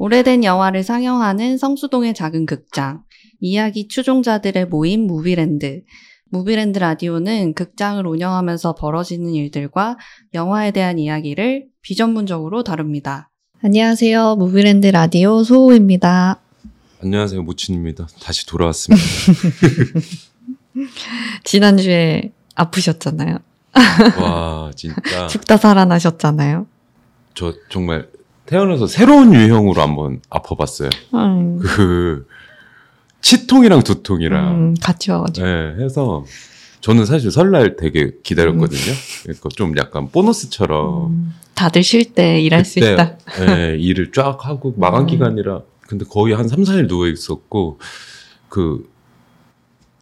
오래된 영화를 상영하는 성수동의 작은 극장, 이야기 추종자들의 모임 무비랜드. 무비랜드 라디오는 극장을 운영하면서 벌어지는 일들과 영화에 대한 이야기를 비전문적으로 다룹니다. 안녕하세요. 무비랜드 라디오 소호입니다. 안녕하세요. 모친입니다. 다시 돌아왔습니다. 지난주에 아프셨잖아요. 와, 진짜. 죽다 살아나셨잖아요. 저 정말 태어나서 새로운 유형으로 한번 아파봤어요. 그 치통이랑 두통이랑 같이 와가지고. 네, 해서 저는 사실 설날 되게 기다렸거든요. 그러니까 좀 약간 보너스처럼 다들 쉴 때 일할 그때, 수 있다. 네, 일을 쫙 하고 마감 기간이라 근데 거의 한 3, 4일 누워 있었고 그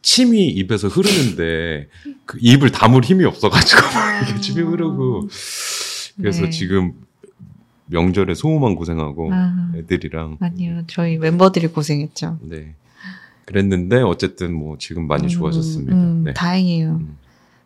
침이 입에서 흐르는데 그 입을 다물 힘이 없어가지고 이게 침이 흐르고 그래서 네. 지금. 명절에 소모만 고생하고 애들이랑 아니요 저희 멤버들이 고생했죠. 네, 그랬는데 어쨌든 뭐 지금 많이 좋아졌습니다. 네. 다행이에요.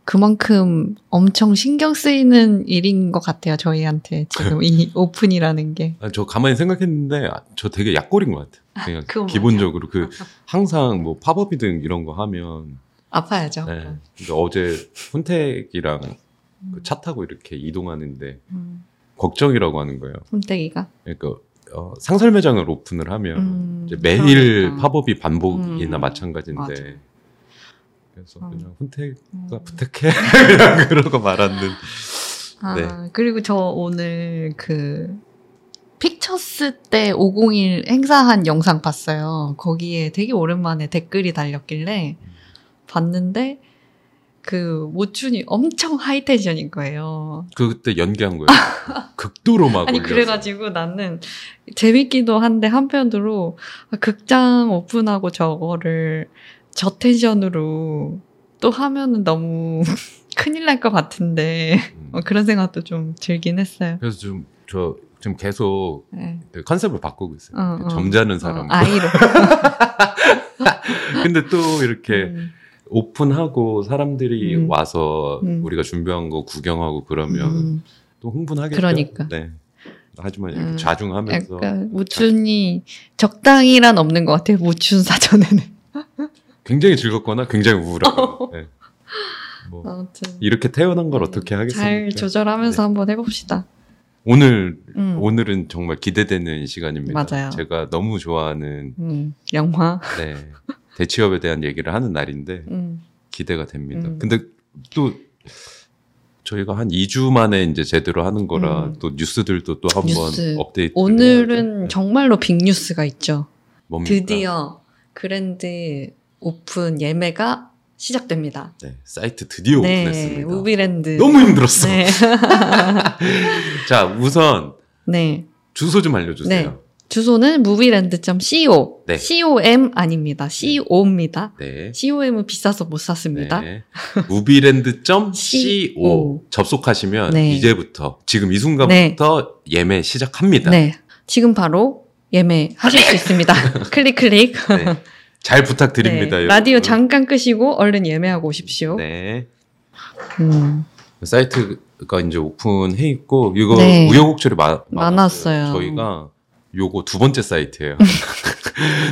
그만큼 엄청 신경 쓰이는 일인 것 같아요 저희한테 지금 이 오픈이라는 게. 아, 저 가만히 생각했는데 저 되게 약골인 것 같아요. 그냥 기본적으로 맞아. 그 항상 뭐 팝업이든 이런 거 하면 아파야죠. 네. 그러니까 어제 훈택이랑 그 차 타고 이렇게 이동하는데. 걱정이라고 하는 거예요. 홈택이가? 그러니까 상설 매장을 오픈을 하면 이제 매일 그러니까. 팝업이 반복이나 마찬가지인데 맞아. 그래서 그냥 홈택가 부탁해 그러고 말았는. 아, 네. 그리고 저 오늘 그 픽처스 때 501 행사한 영상 봤어요. 거기에 되게 오랜만에 댓글이 달렸길래 봤는데. 그 모춘이 엄청 하이텐션인 거예요. 그때 연기한 거예요. 극도로 막 아니 올려서. 그래가지고 나는 재밌기도 한데 한편으로 극장 오픈하고 저거를 저 텐션으로 또 하면은 너무 큰일 날 것 같은데 그런 생각도 좀 들긴 했어요. 그래서 좀 저 지금 계속 네. 컨셉을 바꾸고 있어요. 점잖은 사람 아이로. 근데 또 이렇게. 오픈하고 사람들이 와서 우리가 준비한 거 구경하고 그러면 또 흥분하겠죠. 그러니까. 네. 하지만 이렇게 좌중하면서. 약간 모춘이 적당히란 없는 것 같아요. 모춘 사전에는. 굉장히 즐겁거나 굉장히 우울하거나. 네. 뭐 아무튼 이렇게 태어난 걸 어떻게 하겠습니까? 잘 조절하면서 네. 한번 해봅시다. 오늘은 정말 기대되는 시간입니다. 맞아요. 제가 너무 좋아하는 영화. 네. 대취협에 대한 얘기를 하는 날인데 기대가 됩니다. 근데 또 저희가 한 2주 만에 이제 제대로 하는 거라 또 뉴스들도 또 한번 뉴스. 업데이트. 오늘은 정말로 빅 뉴스가 있죠. 뭡니까? 드디어 그랜드 오픈 예매가 시작됩니다. 네, 사이트 드디어 오픈했습니다. 무비랜드. 너무 힘들었어. 네. 자, 우선 네. 주소 좀 알려주세요. 네. 주소는 무비랜드.co, 네. com 아닙니다. co입니다. 네. com은 비싸서 못 샀습니다. 네. 무비랜드.co 접속하시면 네. 이제부터, 지금 이 순간부터 네. 예매 시작합니다. 네. 지금 바로 예매하실 수 있습니다. 클릭, 클릭. 네. 잘 부탁드립니다. 네. 라디오 잠깐 끄시고 얼른 예매하고 오십시오. 네. 사이트가 이제 오픈해 있고, 이거 네. 우여곡절이 많았어요. 저희가. 요거 두 번째 사이트예요.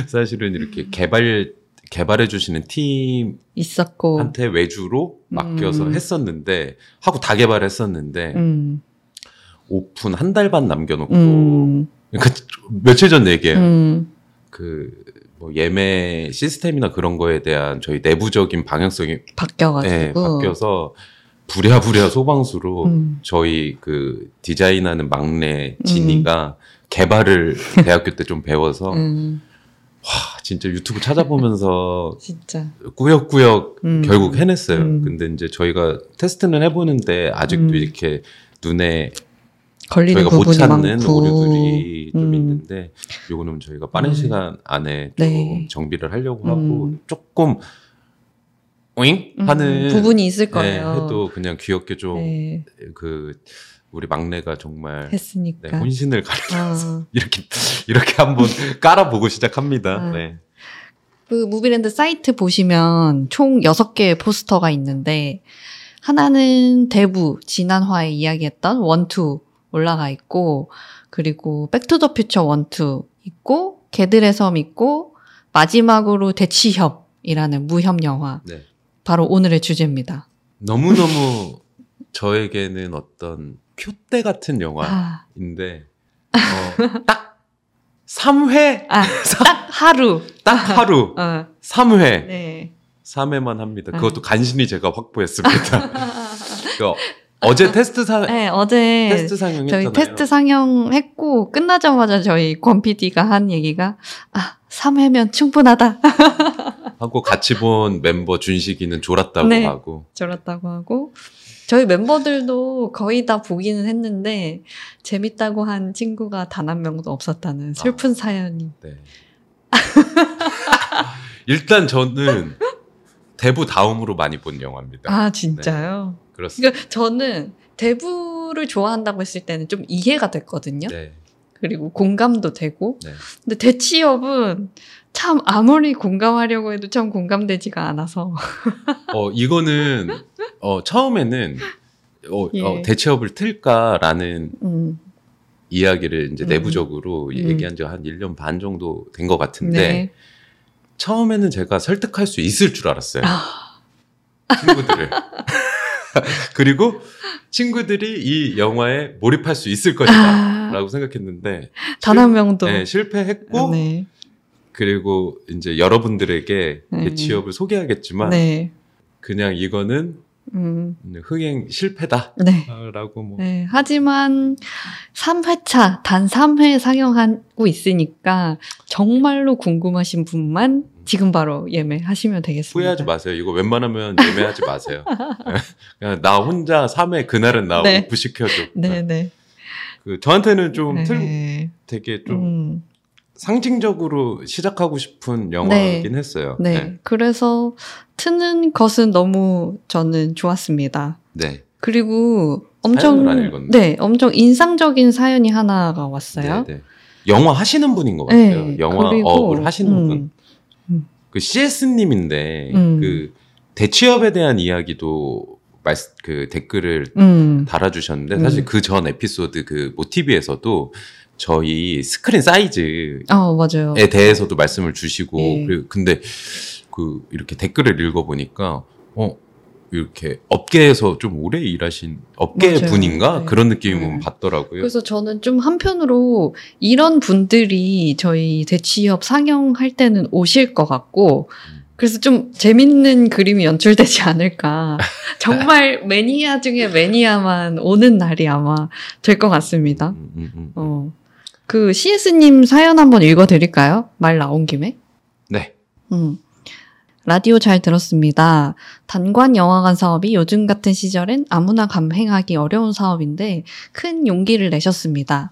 사실은 이렇게 개발해주시는 팀 있었고 한테 외주로 맡겨서 했었는데 하고 다 개발했었는데 오픈 한 달 반 남겨놓고 그러니까 며칠 전 얘기예요. 그 뭐 예매 시스템이나 그런 거에 대한 저희 내부적인 방향성이 바뀌어가지고 네, 바뀌어서. 부랴부랴 소방수로 저희 그 디자인하는 막내 진이가 개발을 대학교 때 좀 배워서 와 진짜 유튜브 찾아보면서 진짜 꾸역꾸역 결국 해냈어요. 근데 이제 저희가 테스트는 해보는데 아직도 이렇게 눈에 걸리는 저희가 못 찾는 많고. 오류들이 좀 있는데 요거는 저희가 빠른 시간 안에 좀 네. 정비를 하려고 하고 조금 오잉? 하는 부분이 있을 거예요. 네, 해도 그냥 귀엽게 좀 그 네. 우리 막내가 정말 했으니까 네, 혼신을 가려서 이렇게 한번 깔아보고 시작합니다. 네. 그 무비랜드 사이트 보시면 총 6개의 포스터가 있는데 하나는 대부 지난화에 이야기했던 원투 올라가 있고 그리고 백투더퓨처 원투 있고 개들의 섬 있고 마지막으로 대취협이라는 무협 영화. 네. 바로 오늘의 주제입니다. 너무너무 저에게는 어떤 푯대 같은 영화인데 딱 3회 딱 하루 딱 하루 3회 네. 3회만 합니다. 그것도 간신히 제가 확보했습니다. 어제 테스트 상 네, 어제 테스트 상영했잖아요. 저희 테스트 상영했고 끝나자마자 저희 권 PD가 한 얘기가 3회면 충분하다. 하고 같이 본 멤버 준식이는 졸았다고 네, 하고. 졸았다고 하고. 저희 멤버들도 거의 다 보기는 했는데 재밌다고 한 친구가 단 한 명도 없었다는 슬픈 사연이. 네. 일단 저는 대부 다음으로 많이 본 영화입니다. 아, 진짜요? 네, 그렇습니다. 그러니까 저는 대부를 좋아한다고 했을 때는 좀 이해가 됐거든요. 네. 그리고 공감도 되고. 네. 근데 대취협은 참 아무리 공감하려고 해도 참 공감되지가 않아서. 이거는 처음에는 예. 대취협을 틀까라는 이야기를 이제 내부적으로 얘기한 지 한 1년 반 정도 된 것 같은데 네. 처음에는 제가 설득할 수 있을 줄 알았어요. 친구들을. 그리고 친구들이 이 영화에 몰입할 수 있을 것이다 라고 생각했는데 단 한 명도 네, 실패했고 네. 그리고 이제 여러분들에게 대취협을 소개하겠지만 네. 그냥 이거는 흥행 실패다 네. 라고 뭐. 네, 하지만 3회차 단 3회 상영하고 있으니까 정말로 궁금하신 분만 지금 바로 예매하시면 되겠습니다. 후회하지 마세요. 이거 웬만하면 예매하지 마세요. 그냥 나 혼자 3회 그날은 나 네. 오프시켜줘. 네, 네. 저한테는 좀 네. 되게 좀 상징적으로 시작하고 싶은 영화이긴 네. 했어요. 네. 네. 그래서 트는 것은 너무 저는 좋았습니다. 네. 그리고 엄청 인상적인 사연이 하나가 왔어요. 네, 네. 영화 하시는 분인 것 같아요. 네. 영화업을 하시는 분. 그 CS님인데 그 대취협에 대한 이야기도 그 댓글을 달아주셨는데 사실 그 전 에피소드 그 모티비에서도 저희 스크린 사이즈에 맞아요. 대해서도 말씀을 주시고 네. 그리고 근데 그 이렇게 댓글을 읽어보니까 이렇게 업계에서 좀 오래 일하신 업계 맞아요. 분인가 네. 그런 느낌은 네. 받더라고요. 그래서 저는 좀 한편으로 이런 분들이 저희 대취협 상영할 때는 오실 것 같고 그래서 좀 재밌는 그림이 연출되지 않을까. 정말 매니아 중에 매니아만 오는 날이 아마 될 것 같습니다. 그 CS님 사연 한번 읽어드릴까요? 말 나온 김에. 네. 라디오 잘 들었습니다. 단관 영화관 사업이 요즘 같은 시절엔 아무나 감행하기 어려운 사업인데 큰 용기를 내셨습니다.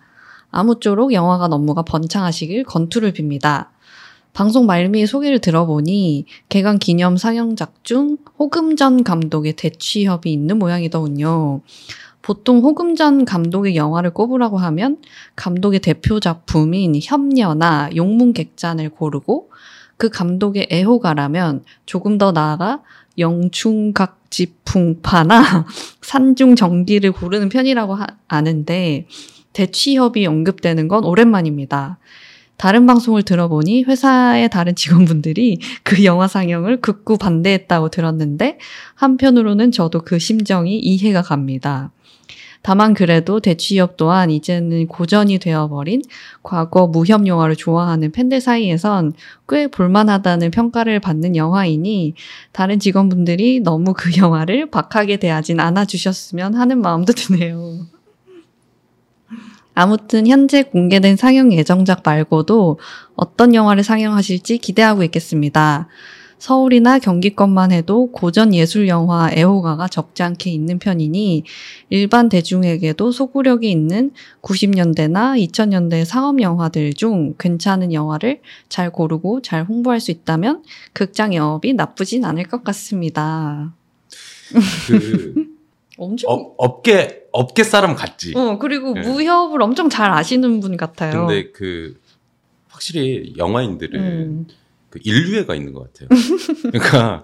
아무쪼록 영화관 업무가 번창하시길 건투를 빕니다. 방송 말미에 소개를 들어보니 개강 기념 상영작 중 호금전 감독의 대취협이 있는 모양이더군요. 보통 호금전 감독의 영화를 꼽으라고 하면 감독의 대표 작품인 협녀나 용문객잔을 고르고 그 감독의 애호가라면 조금 더 나아가 영춘각지풍파나 산중정기를 고르는 편이라고 아는데 대취협이 언급되는 건 오랜만입니다. 다른 방송을 들어보니 회사의 다른 직원분들이 그 영화 상영을 극구 반대했다고 들었는데 한편으로는 저도 그 심정이 이해가 갑니다. 다만 그래도 대취협 또한 이제는 고전이 되어버린 과거 무협 영화를 좋아하는 팬들 사이에선 꽤 볼만하다는 평가를 받는 영화이니 다른 직원분들이 너무 그 영화를 박하게 대하진 않아주셨으면 하는 마음도 드네요. 아무튼 현재 공개된 상영 예정작 말고도 어떤 영화를 상영하실지 기대하고 있겠습니다. 서울이나 경기권만 해도 고전 예술 영화 애호가가 적지 않게 있는 편이니 일반 대중에게도 소구력이 있는 90년대나 2000년대 상업 영화들 중 괜찮은 영화를 잘 고르고 잘 홍보할 수 있다면 극장 영업이 나쁘진 않을 것 같습니다. 엄청 업계 사람 같지. 그리고 네. 무협을 엄청 잘 아시는 분 같아요. 근데 확실히 영화인들은 인류애가 있는 것 같아요. 그러니까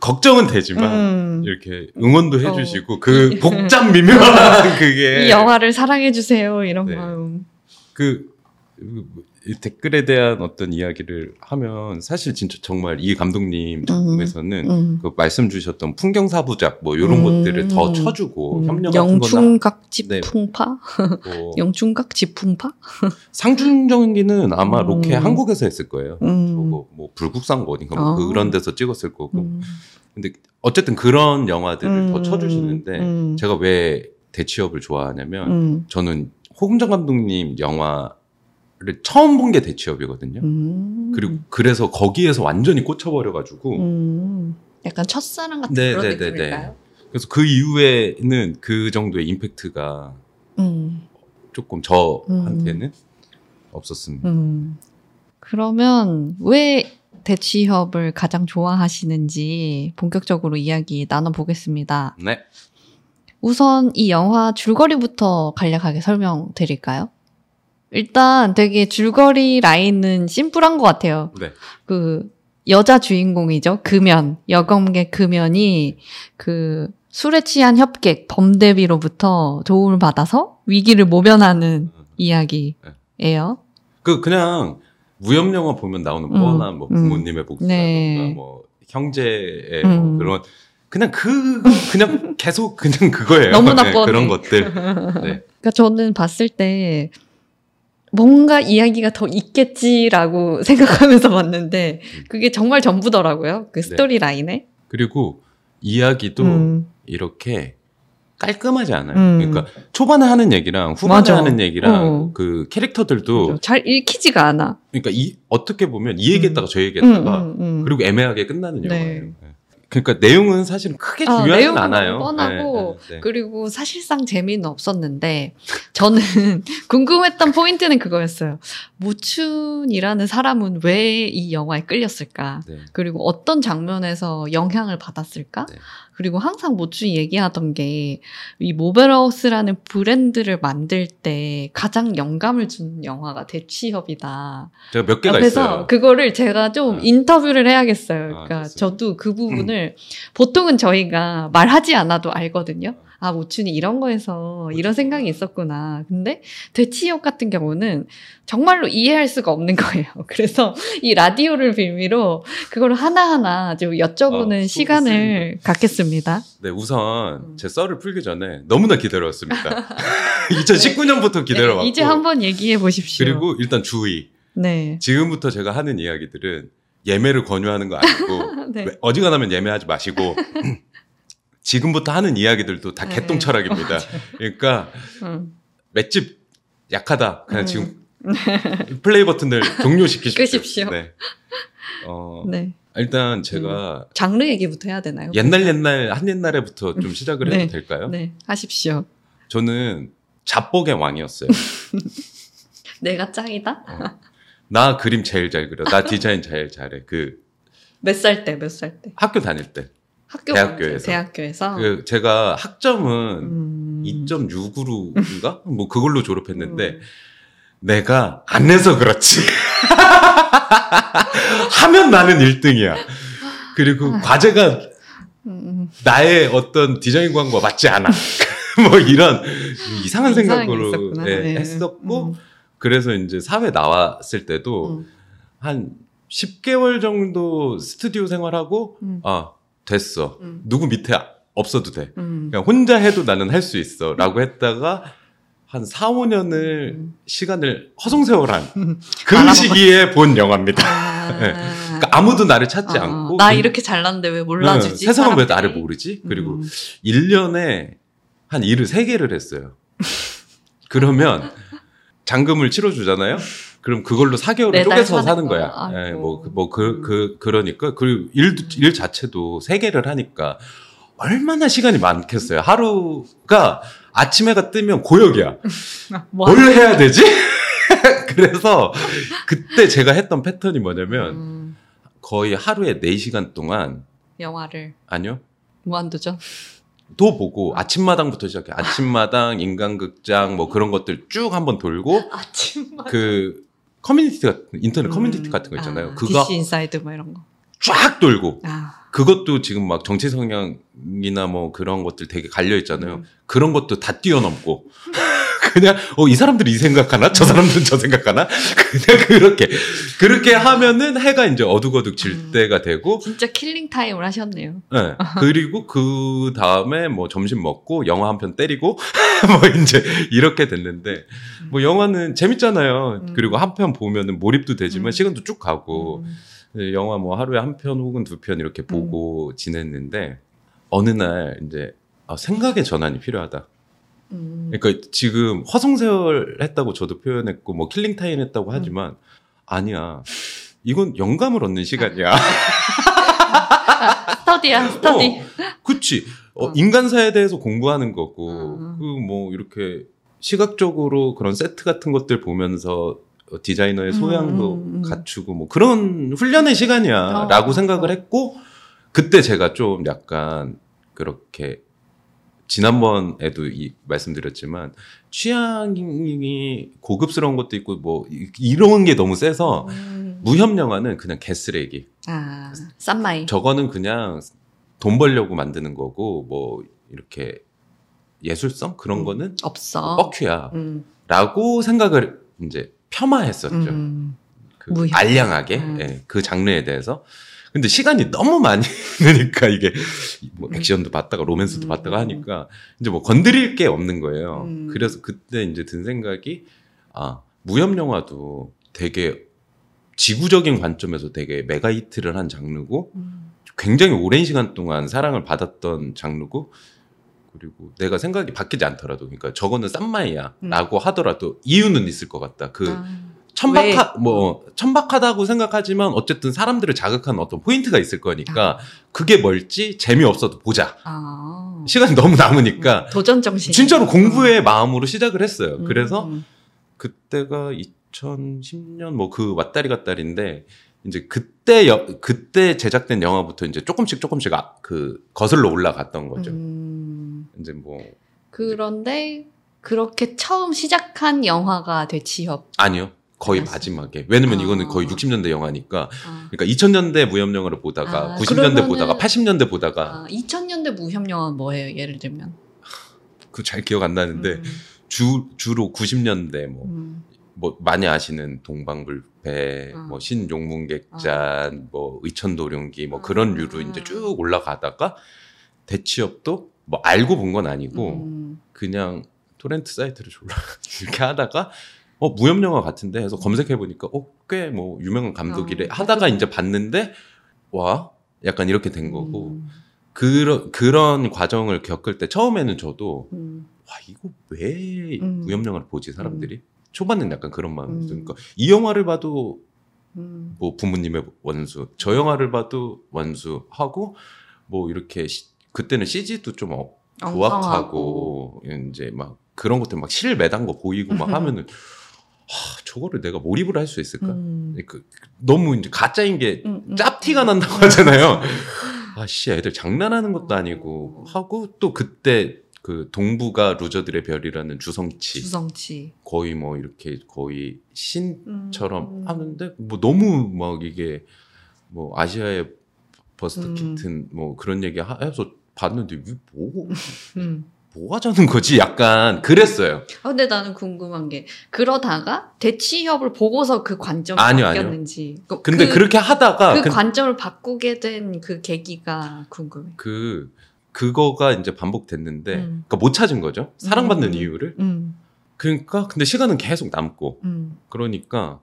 걱정은 되지만 이렇게 응원도 해주시고 그 복잡 미묘한 그게 이 영화를 사랑해주세요 이런 네. 마음. 댓글에 대한 어떤 이야기를 하면 사실 진짜 정말 이 감독님 작품에서는 그 말씀 주셨던 풍경 사부작 뭐 이런 것들을 더 쳐주고 협력 같은 거나 영춘각지풍파? 네. 뭐 영춘각지풍파? 상준정기는 아마 로케 한국에서 했을 거예요. 뭐 불국산권인가 뭐 그런 데서 찍었을 거고. 근데 어쨌든 그런 영화들을 더 쳐주시는데 제가 왜 대취협을 좋아하냐면 저는 호금전 감독님 영화 를 처음 본 게 대취협이거든요. 그리고 그래서 거기에서 완전히 꽂혀버려가지고 약간 첫사랑 같은 그런 느낌일까요? 그래서 그 이후에는 그 정도의 임팩트가 조금 저한테는 없었습니다. 그러면 왜 대취협을 가장 좋아하시는지 본격적으로 이야기 나눠보겠습니다. 네. 우선 이 영화 줄거리부터 간략하게 설명드릴까요? 일단 되게 줄거리 라인은 심플한 것 같아요. 네. 그 여자 주인공이죠. 금연, 여검객 금연이 그 술에 취한 협객 범대비로부터 도움을 받아서 위기를 모면하는 이야기예요. 그냥 무협 영화 보면 나오는 뻔한 뭐 부모님의 복수라든가 네. 뭐 형제의 뭐 그런 그냥 계속 그냥 그거예요. 너무나 네, 그런 것들. 네. 그러니까 저는 봤을 때. 뭔가 이야기가 더 있겠지라고 생각하면서 봤는데 그게 정말 전부더라고요. 그 스토리 라인에. 네. 그리고 이야기도 이렇게 깔끔하지 않아요. 그러니까 초반에 하는 얘기랑 후반에 맞아. 하는 얘기랑 그 캐릭터들도 맞아. 잘 읽히지가 않아. 그러니까 어떻게 보면 이 얘기했다가 저 얘기했다가 그리고 애매하게 끝나는 영화예요. 네. 그러니까 내용은 사실은 크게 중요하진 않아요. 뻔하고 네, 네, 네. 그리고 사실상 재미는 없었는데 저는 궁금했던 포인트는 그거였어요. 모춘이라는 사람은 왜 이 영화에 끌렸을까? 네. 그리고 어떤 장면에서 영향을 받았을까? 네. 그리고 항상 모춘이 얘기하던 게 이 모베러스라는 브랜드를 만들 때 가장 영감을 준 영화가 대취협이다. 제가 몇 개가 있어요. 그래서 그거를 제가 좀 인터뷰를 해야겠어요. 그러니까 저도 그 부분을 보통은 저희가 말하지 않아도 알거든요. 아, 모춘이 이런 거에서 이런 생각이 있었구나. 근데 대취협 같은 경우는 정말로 이해할 수가 없는 거예요. 그래서 이 라디오를 빌미로 그걸 하나하나 좀 여쭤보는 시간을 갖겠습니다. 네, 우선 제 썰을 풀기 전에 너무나 기다려왔습니다. 2019년부터 기다려왔고. 네, 이제 한번 얘기해 보십시오. 그리고 일단 주의. 네. 지금부터 제가 하는 이야기들은 예매를 권유하는 거 아니고 네. 어지간하면 예매하지 마시고 지금부터 하는 이야기들도 다 개똥 철학입니다. 그러니까 맷집 약하다. 그냥 지금 플레이 버튼을 종료시키십시오. 끄십시오. 네. 네. 일단 제가 장르 얘기부터 해야 되나요? 옛날 한옛날에부터 좀 시작을 해도 네. 될까요? 네. 하십시오. 저는 잡복의 왕이었어요. 내가 짱이다? 나 그림 제일 잘 그려. 나 디자인 제일 잘해. 그 몇 살 때? 학교 다닐 때. 대학교에서. 그 제가 학점은 2.6으로인가? 뭐 그걸로 졸업했는데 내가 안 해서 그렇지. 하면 나는 1등이야. 그리고 과제가 나의 어떤 디자인관과 맞지 않아. 뭐 이런 이상한 생각으로 네. 했었고 그래서 이제 사회 나왔을 때도 한 10개월 정도 스튜디오 생활하고 아 됐어. 누구 밑에 없어도 돼. 그냥 혼자 해도 나는 할 수 있어. 라고 했다가 한 4, 5년을 시간을 허송세월한 그 시기에 본 영화입니다. 아. 네. 그러니까 아무도 나를 찾지 않고 나 이렇게 잘났는데 왜 몰라주지? 네. 세상은 사람들이? 왜 나를 모르지? 그리고 1년에 한 일을 3개를 했어요. 그러면 잔금을 치러주잖아요. 그럼 그걸로 4개월을 쪼개서 사는 거야. 네, 그러니까. 그리고 일 자체도 3개를 하니까 얼마나 시간이 많겠어요. 하루가 아침 해가 뜨면 고역이야. 뭘 해야 되지? 그래서 그때 제가 했던 패턴이 뭐냐면 거의 하루에 4시간 동안 영화를. 아니요. 무한도전. 또 보고 아침마당부터 시작해. 아침마당, 인간극장 뭐 그런 것들 쭉 한번 돌고 아침마당. 그 커뮤니티 같은 인터넷 커뮤니티 같은 거 있잖아요. 그거 DC 인사이드 뭐 이런 거. 쫙 돌고. 그것도 지금 막 정치 성향이나 뭐 그런 것들 되게 갈려 있잖아요. 그런 것도 다 뛰어넘고 그냥 이 사람들이 이 생각하나? 저 사람들은 저 생각하나? 그냥 그렇게 하면은 해가 이제 어둑어둑 질 때가 되고. 진짜 킬링 타임을 하셨네요. 네. 그리고 그 다음에 뭐 점심 먹고 영화 한 편 때리고 뭐 이제 이렇게 됐는데 뭐 영화는 재밌잖아요. 그리고 한 편 보면은 몰입도 되지만 시간도 쭉 가고 영화 뭐 하루에 한 편 혹은 두 편 이렇게 보고 지냈는데 어느 날 이제 생각의 전환이 필요하다. 그러니까 지금 화성세월 했다고 저도 표현했고 뭐 킬링타임 했다고 하지만 아니야. 이건 영감을 얻는 시간이야. 스터디야, 스터디. 그치. 인간사에 대해서 공부하는 거고 그 뭐 이렇게 시각적으로 그런 세트 같은 것들 보면서 디자이너의 소양도 갖추고 뭐 그런 훈련의 시간이야 라고 생각을 했고 그때 제가 좀 약간 그렇게 지난번에도 말씀드렸지만 취향이 고급스러운 것도 있고 뭐 이런 게 너무 세서 무협 영화는 그냥 개쓰레기. 아, 쌈마이. 저거는 그냥 돈 벌려고 만드는 거고 뭐 이렇게 예술성 그런 거는 없어. 뻑큐야. 라고 생각을 이제 폄하했었죠. 그 알량하게 예, 그 장르에 대해서. 근데 시간이 너무 많이 흐르니까 이게 뭐 액션도 봤다가 로맨스도 봤다가 하니까 이제 뭐 건드릴 게 없는 거예요. 그래서 그때 이제 든 생각이 무협 영화도 되게 지구적인 관점에서 되게 메가 히트를 한 장르고 굉장히 오랜 시간 동안 사랑을 받았던 장르고 그리고 내가 생각이 바뀌지 않더라도 그러니까 저거는 쌈마이야 라고 하더라도 이유는 있을 것 같다. 그 천박하다고 생각하지만 어쨌든 사람들을 자극하는 어떤 포인트가 있을 거니까 그게 뭘지 재미없어도 보자. 시간이 너무 남으니까 도전 정신. 진짜로 공부의 마음으로 시작을 했어요. 그래서 그때가 2010년 뭐 그 왔다리 갔다리인데 이제 그때 제작된 영화부터 이제 조금씩 그 거슬러 올라갔던 거죠. 이제 뭐 그런데 그렇게 처음 시작한 영화가 대취협 아니요. 거의 마지막에. 왜냐면 이거는 거의 60년대 영화니까. 그러니까 2000년대 무협영화를 보다가 90년대 보다가 80년대 보다가 2000년대 무협영화는 뭐예요? 예를 들면 그거 잘 기억 안 나는데 주로 90년대 뭐 많이 아시는 동방불패, 뭐 신용문객잔, 뭐 의천도룡기 뭐 그런 류로 이제 쭉 올라가다가 대취협도 뭐 알고 본 건 아니고 그냥 토렌트 사이트를 졸라 이렇게 하다가 무협 영화 같은데 해서 검색해 보니까 꽤 뭐 유명한 감독이래 하다가 이제 봤는데 와 약간 이렇게 된 거고 그런 과정을 겪을 때 처음에는 저도 와 이거 왜 무협 영화를 보지 사람들이 초반에는 약간 그런 마음이 드니까 이 영화를 봐도 뭐 부모님의 원수 저 영화를 봐도 원수 하고 뭐 이렇게 그때는 CG도 좀 부악하고 이제 막 그런 것들 막 실 매단 거 보이고 막 하면은 저거를 내가 몰입을 할 수 있을까? 너무 이제 가짜인 게 짭티가 난다고 하잖아요. 아씨 애들 장난하는 것도 아니고 하고 또 그때 그 동부가 루저들의 별이라는 주성치 거의 뭐 이렇게 거의 신처럼 하는데 뭐 너무 막 이게 뭐 아시아의 버스터 키튼 뭐 그런 얘기 해서 봤는데 뭐 하자는 거지? 약간 그랬어요. 근데 나는 궁금한 게 그러다가 대취협을 보고서 그 관점이 바뀌었는지. 근데 그렇게 하다가 그 관점을 바꾸게 된 그 계기가 궁금해. 그거가 이제 반복됐는데 그러니까 못 찾은 거죠. 사랑받는 이유를. 그러니까 근데 시간은 계속 남고 그러니까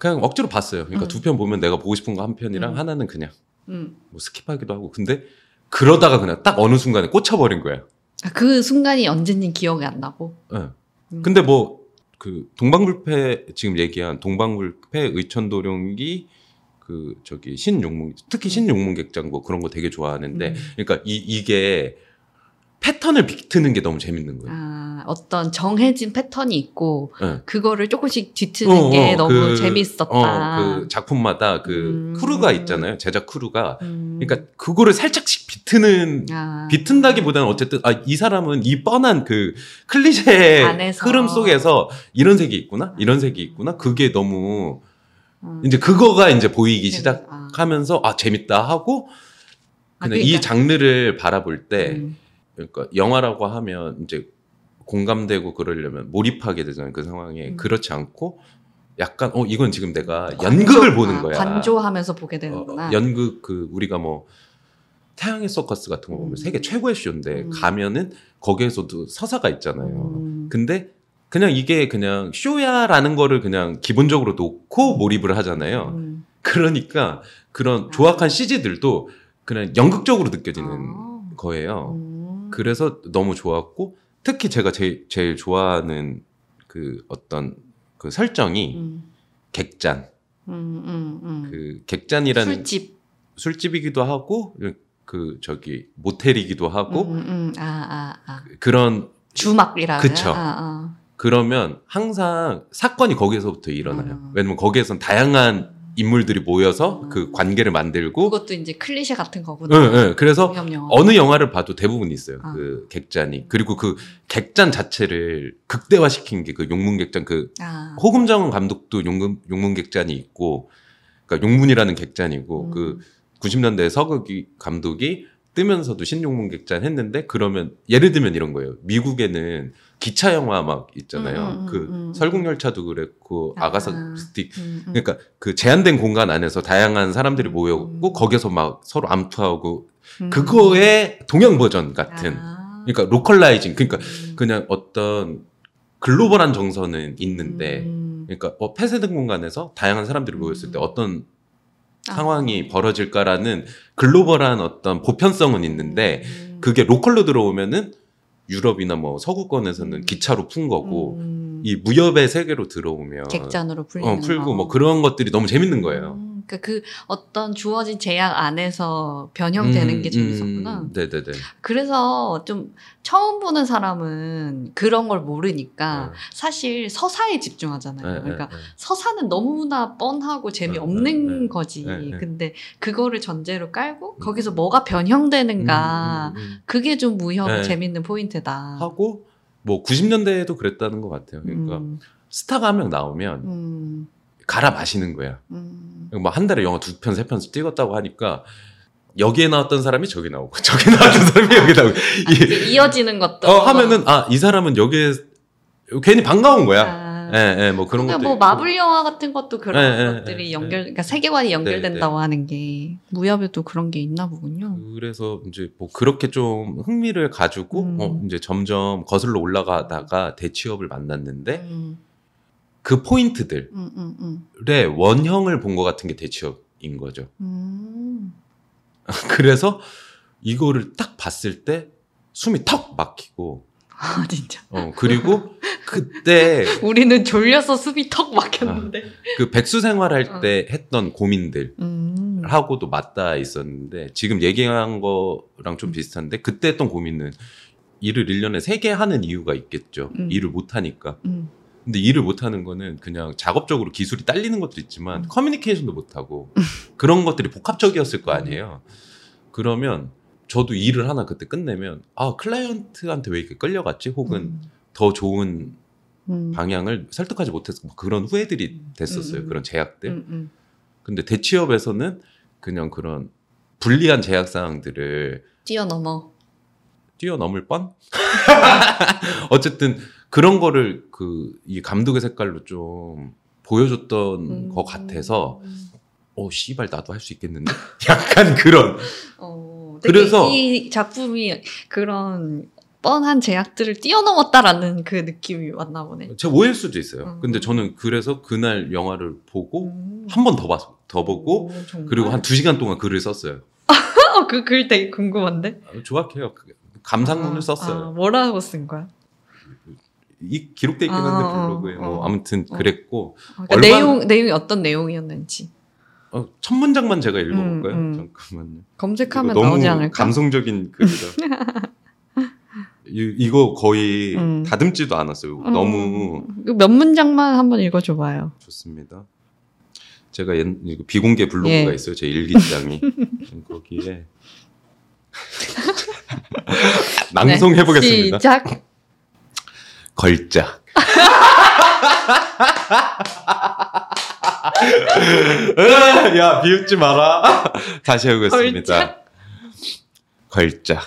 그냥 억지로 봤어요. 그러니까 두 편 보면 내가 보고 싶은 거 한 편이랑 하나는 그냥 뭐 스킵하기도 하고 근데 그러다가 그냥 딱 어느 순간에 꽂혀버린 거예요. 그 순간이 언제인지 기억이 안 나고. 네. 근데 뭐 그 동방불패 지금 얘기한 동방불패 의천도룡기 그 저기 신용문 특히 신용문객장 뭐 그런 거 되게 좋아하는데 그러니까 이게 패턴을 비트는 게 너무 재밌는 거예요. 어떤 정해진 패턴이 있고 네. 그거를 조금씩 뒤트는 게 너무 재밌었다. 그 작품마다 그 크루가 있잖아요. 제작 크루가. 그러니까 그거를 살짝씩 비튼다기보다는 어쨌든 이 사람은 이 뻔한 그 클리셰의 안에서. 흐름 속에서 이런 색이 있구나, 이런 색이 있구나. 그게 너무 이제 그거가 이제 보이기 시작하면서 재밌다 하고 그냥 그러니까. 이 장르를 바라볼 때 그러니까 영화라고 하면 이제 공감되고 그러려면 몰입하게 되잖아요. 그 상황에. 그렇지 않고 약간 이건 지금 내가 연극을 보는 거야. 관조하면서 보게 되는구나. 연극 그 우리가 뭐 태양의 서커스 같은 거 보면 세계 최고의 쇼인데 가면은 거기에서도 서사가 있잖아요. 근데 그냥 이게 그냥 쇼야라는 거를 그냥 기본적으로 놓고 몰입을 하잖아요. 그러니까 그런 조악한 CG들도 그냥 연극적으로 느껴지는 거예요. 그래서 너무 좋았고 특히 제가 제일 좋아하는 그 어떤 그 설정이 객잔. 그 객잔이라는 술집이기도 하고 그 저기 모텔이기도 하고 그런 주막이라는. 그쵸. 그러면 항상 사건이 거기에서부터 일어나요. 왜냐면 거기에선 다양한 인물들이 모여서 그 관계를 만들고. 그것도 이제 클리셰 같은 거구나. 네. 그래서 어느 영화를 봐도 대부분 있어요. 그 객잔이. 그리고 그 객잔 자체를 극대화시킨 게 그 용문객잔. 그 호금정 감독도 용문객잔이 있고, 그러니까 용문이라는 객잔이고, 그 90년대 서극이 감독이 뜨면서도 신용문객잔 했는데, 그러면 예를 들면 이런 거예요. 미국에는 기차 영화 막 있잖아요. 설국열차도 그랬고 아가사 스틱. 그러니까 그 제한된 공간 안에서 다양한 사람들이 모여있고 거기서 막 서로 암투하고 그거의 동양 버전 같은. 그러니까 로컬라이징. 그러니까 그냥 어떤 글로벌한 정서는 있는데, 그러니까 폐쇄된 공간에서 다양한 사람들이 모였을 때 어떤 상황이 벌어질까라는 글로벌한 어떤 보편성은 있는데, 그게 로컬로 들어오면은 유럽이나 뭐 서구권에서는 기차로 푼 거고, 이 무협의 세계로 들어오면 객잔으로 풀고 거. 뭐 그런 것들이 너무 재밌는 거예요. 그러니까 그 어떤 주어진 제약 안에서 변형되는 게 재밌었구나. 네네네. 그래서 좀 처음 보는 사람은 그런 걸 모르니까 사실 서사에 집중하잖아요. 그러니까 서사는 너무나 뻔하고 재미없는 거지. 근데 그거를 전제로 깔고 거기서 뭐가 변형되는가. 그게 좀 무협 재밌는 포인트다. 하고 뭐 90년대에도 그랬다는 것 같아요. 그러니까 스타가 한 명 나오면 갈아 마시는 거야. 막 한 달에 영화 2편, 3편씩 찍었다고 하니까 여기에 나왔던 사람이 저기 나오고 저기 나왔던 사람이 여기 나오고 이어지는 것도 하면은 이 사람은 여기에 괜히 반가운 거야. 예, 뭐 그런 것도. 뭐 마블 영화 같은 것도 그런 것들이 연결, 그러니까 세계관이 연결된다고 하는 게 무협에도 그런 게 있나 보군요. 그래서 이제 뭐 그렇게 좀 흥미를 가지고 이제 점점 거슬러 올라가다가 대취협을 만났는데. 그 포인트들의 원형을 본 것 같은 게 대취협인 거죠. 그래서 이거를 딱 봤을 때 숨이 턱 막히고. 아, 진짜. 그리고 그때. 우리는 졸려서 숨이 턱 막혔는데. 그 백수 생활할 때 했던 고민들 하고도 맞닿아 있었는데, 지금 얘기한 거랑 좀 비슷한데, 그때 했던 고민은 일을 1년에 3개 하는 이유가 있겠죠. 일을 못하니까. 근데 일을 못하는 거는 그냥 작업적으로 기술이 딸리는 것도 있지만 커뮤니케이션도 못하고 그런 것들이 복합적이었을 거 아니에요. 그러면 저도 일을 하나 그때 끝내면 클라이언트한테 왜 이렇게 끌려갔지? 혹은 더 좋은 방향을 설득하지 못해서 그런 후회들이 됐었어요. 그런 제약들. 근데 대취협에서는 그냥 그런 불리한 제약 사항들을 뛰어넘을 뻔? 어쨌든 그런 거를 이 감독의 색깔로 좀 보여줬던 것 같아서, 씨발, 나도 할 수 있겠는데? 약간 그런. 그래서. 이 작품이 그런 뻔한 제약들을 뛰어넘었다라는 그 느낌이 왔나 보네. 제 오해일 수도 있어요. 근데 저는 그래서 그날 영화를 보고, 한 번 더 보고, 그리고 한 2시간 동안 글을 썼어요. 그 글 되게 궁금한데? 조악해요. 감상문을 썼어요. 뭐라고 쓴 거야? 이 기록돼 있긴 한데 블로그에 뭐 아무튼 그랬고. 그러니까 내용이 어떤 내용이었는지. 첫 문장만 제가 읽어볼까요? 잠깐만요. 검색하면 나오지 않을까? 너무 감성적인 글이다. 이거 거의 다듬지도 않았어요. 너무 몇 문장만 한번 읽어줘봐요. 좋습니다. 제가 이거 비공개 블로그가 있어요. 제 일기장이. 거기에 낭송해보겠습니다. 네, 시작. 걸작. 야, 비웃지 마라. 다시 해보겠습니다. 걸작.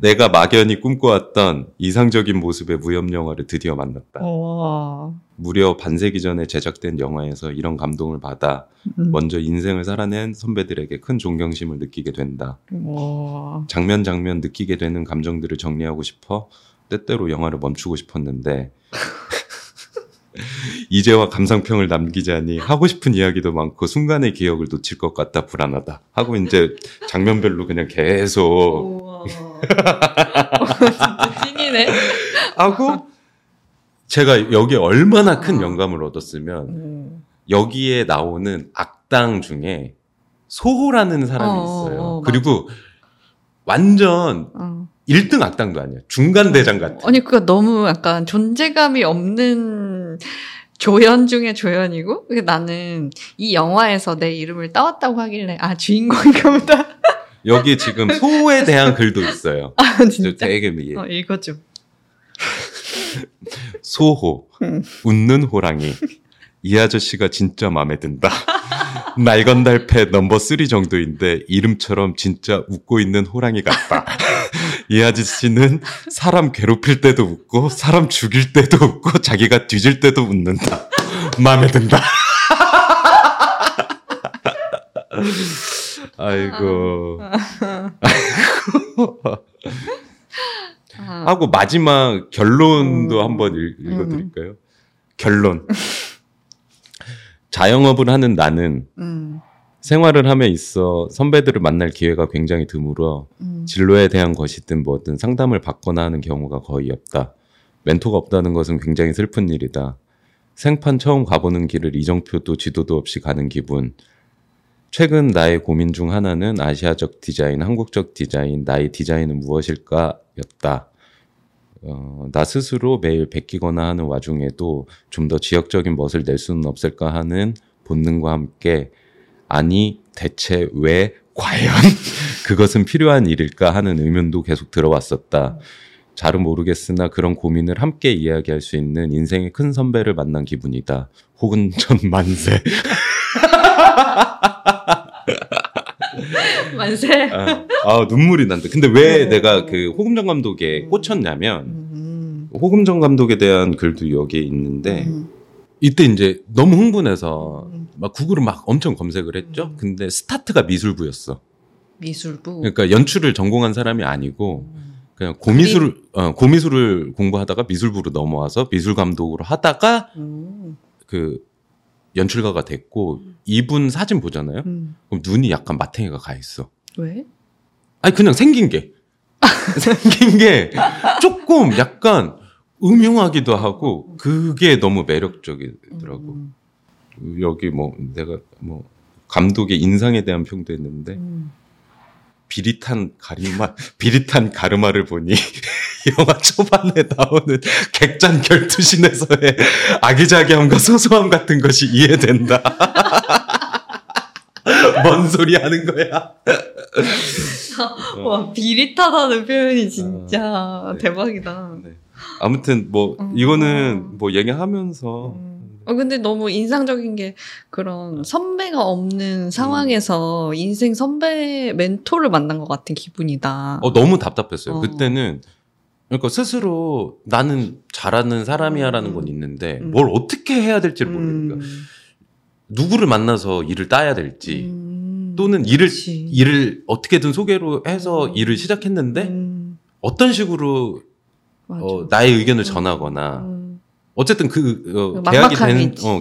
내가 막연히 꿈꿔왔던 이상적인 모습의 무협 영화를 드디어 만났다. 와. 무려 반세기 전에 제작된 영화에서 이런 감동을 받아 먼저 인생을 살아낸 선배들에게 큰 존경심을 느끼게 된다. 와. 장면 장면 느끼게 되는 감정들을 정리하고 싶어 때때로 영화를 멈추고 싶었는데 이제와 감상평을 남기자니 하고 싶은 이야기도 많고 순간의 기억을 놓칠 것 같다 불안하다 하고 이제 장면별로 그냥 계속 진짜 찐이네 하고 제가 여기에 얼마나 큰 영감을 얻었으면 여기에 나오는 악당 중에 소호라는 사람이 있어요. 그리고 맞아. 완전 1등 악당도 아니야. 중간 대장 같아. 아니 그니까 너무 약간 존재감이 없는 조연 중에 조연이고 나는 이 영화에서 내 이름을 따왔다고 하길래 아 주인공인가 보다. 여기 지금 소호에 대한 글도 있어요. 아 진짜? 되게 미해. 읽어줘. 소호, 웃는 호랑이. 이 아저씨가 진짜 마음에 든다. 낡은 달패 넘버 3 정도인데 이름처럼 진짜 웃고 있는 호랑이 같다. 이 아저씨는 사람 괴롭힐 때도 웃고 사람 죽일 때도 웃고 자기가 뒤질 때도 웃는다. 마음에 든다. 아이고. 아이고. 하고 마지막 결론도 한번 읽어드릴까요? 결론. 자영업을 하는 나는 생활을 함에 있어 선배들을 만날 기회가 굉장히 드물어 진로에 대한 것이든 뭐든 상담을 받거나 하는 경우가 거의 없다. 멘토가 없다는 것은 굉장히 슬픈 일이다. 생판 처음 가보는 길을 이정표도 지도도 없이 가는 기분. 최근 나의 고민 중 하나는 아시아적 디자인, 한국적 디자인, 나의 디자인은 무엇일까? 였다. 나 스스로 매일 베끼거나 하는 와중에도 좀 더 지역적인 멋을 낼 수는 없을까 하는 본능과 함께 아니 대체 왜 과연 그것은 필요한 일일까 하는 의문도 계속 들어왔었다. 잘은 모르겠으나 그런 고민을 함께 이야기할 수 있는 인생의 큰 선배를 만난 기분이다. 혹은 전 만세. 만세. 아 눈물이 난다. 근데 왜 내가 그 호금전 감독에 꽂혔냐면 호금전 감독에 대한 글도 여기에 있는데 이때 이제 너무 흥분해서 막 구글을 막 엄청 검색을 했죠. 근데 스타트가 미술부였어. 미술부. 그러니까 연출을 전공한 사람이 아니고 그냥 고미술을 공부하다가 미술부로 넘어와서 미술 감독으로 하다가 그 연출가가 됐고 이분 사진 보잖아요. 그럼 눈이 약간 마탱이가 가 있어. 왜? 아니 그냥 생긴 게 조금 약간 음흉하기도 하고 그게 너무 매력적이더라고. 여기 뭐 내가 뭐 감독의 인상에 대한 평도 했는데 비릿한 가르마를 보니 영화 초반에 나오는 객잔 결투신에서의 아기자기함과 소소함 같은 것이 이해된다. 뭔 소리 하는 거야? 와 비릿하다는 표현이 진짜 네. 대박이다. 네. 아무튼 뭐 이거는 뭐 얘기하면서 근데 너무 인상적인 게 그런 선배가 없는 상황에서 인생 선배 멘토를 만난 것 같은 기분이다. 너무 답답했어요. 그때는 그러니까 스스로 나는 잘하는 사람이야라는 건 있는데 뭘 어떻게 해야 될지를 모르니까 누구를 만나서 일을 따야 될지 또는 일을 어떻게든 소개로 해서 일을 시작했는데 어떤 식으로 나의 의견을 전하거나 어쨌든 그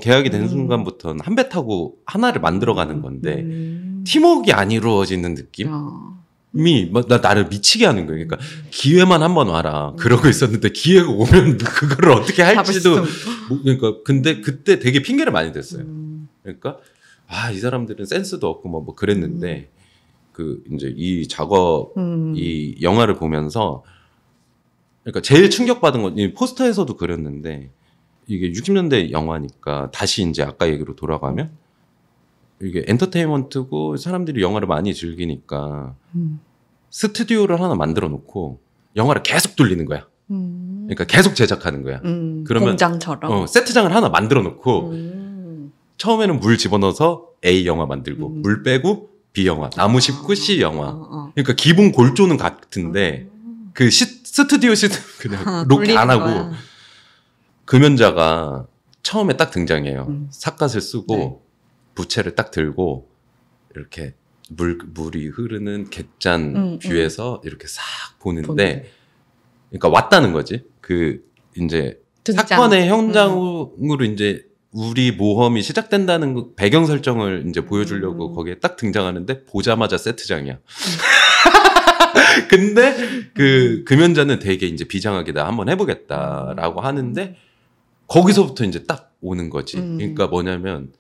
계약이 된 순간부터는 한 배 타고 하나를 만들어가는 건데 팀워크가 안 이루어지는 느낌? 나를 미치게 하는 거예요. 그러니까 기회만 한번 와라 그러고 있었는데 기회가 오면 그걸 어떻게 할지도 그러니까 근데 그때 되게 핑계를 많이 댔어요. 그러니까 이 사람들은 센스도 없고 뭐 그랬는데 그 이제 이 작업 이 영화를 보면서 그러니까 제일 충격받은 건 이 포스터에서도 그렸는데 이게 60년대 영화니까 다시 이제 아까 얘기로 돌아가면. 이게 엔터테인먼트고 사람들이 영화를 많이 즐기니까 스튜디오를 하나 만들어 놓고 영화를 계속 돌리는 거야. 그러니까 계속 제작하는 거야. 그러면 공장처럼 세트장을 하나 만들어 놓고 처음에는 물 집어넣어서 A 영화 만들고 물 빼고 B 영화, 나무 심고 C 영화. 그러니까 기본 골조는 같은데 그 스튜디오 시스템 그냥 록 안 하고 거야. 금연자가 처음에 딱 등장해요. 삿갓을 쓰고 네. 부채를 딱 들고 이렇게 물이 흐르는 갯잔 뷰에서 이렇게 싹 보는데 그러니까 왔다는 거지. 그 이제 등장. 사건의 현장으로 이제 우리 모험이 시작된다는 거, 배경 설정을 이제 보여주려고 거기에 딱 등장하는데 보자마자 세트장이야. 근데 그 금연자는 되게 이제 비장하게 나 한번 해보겠다라고 하는데 거기서부터 이제 딱 오는 거지. 그러니까 뭐냐면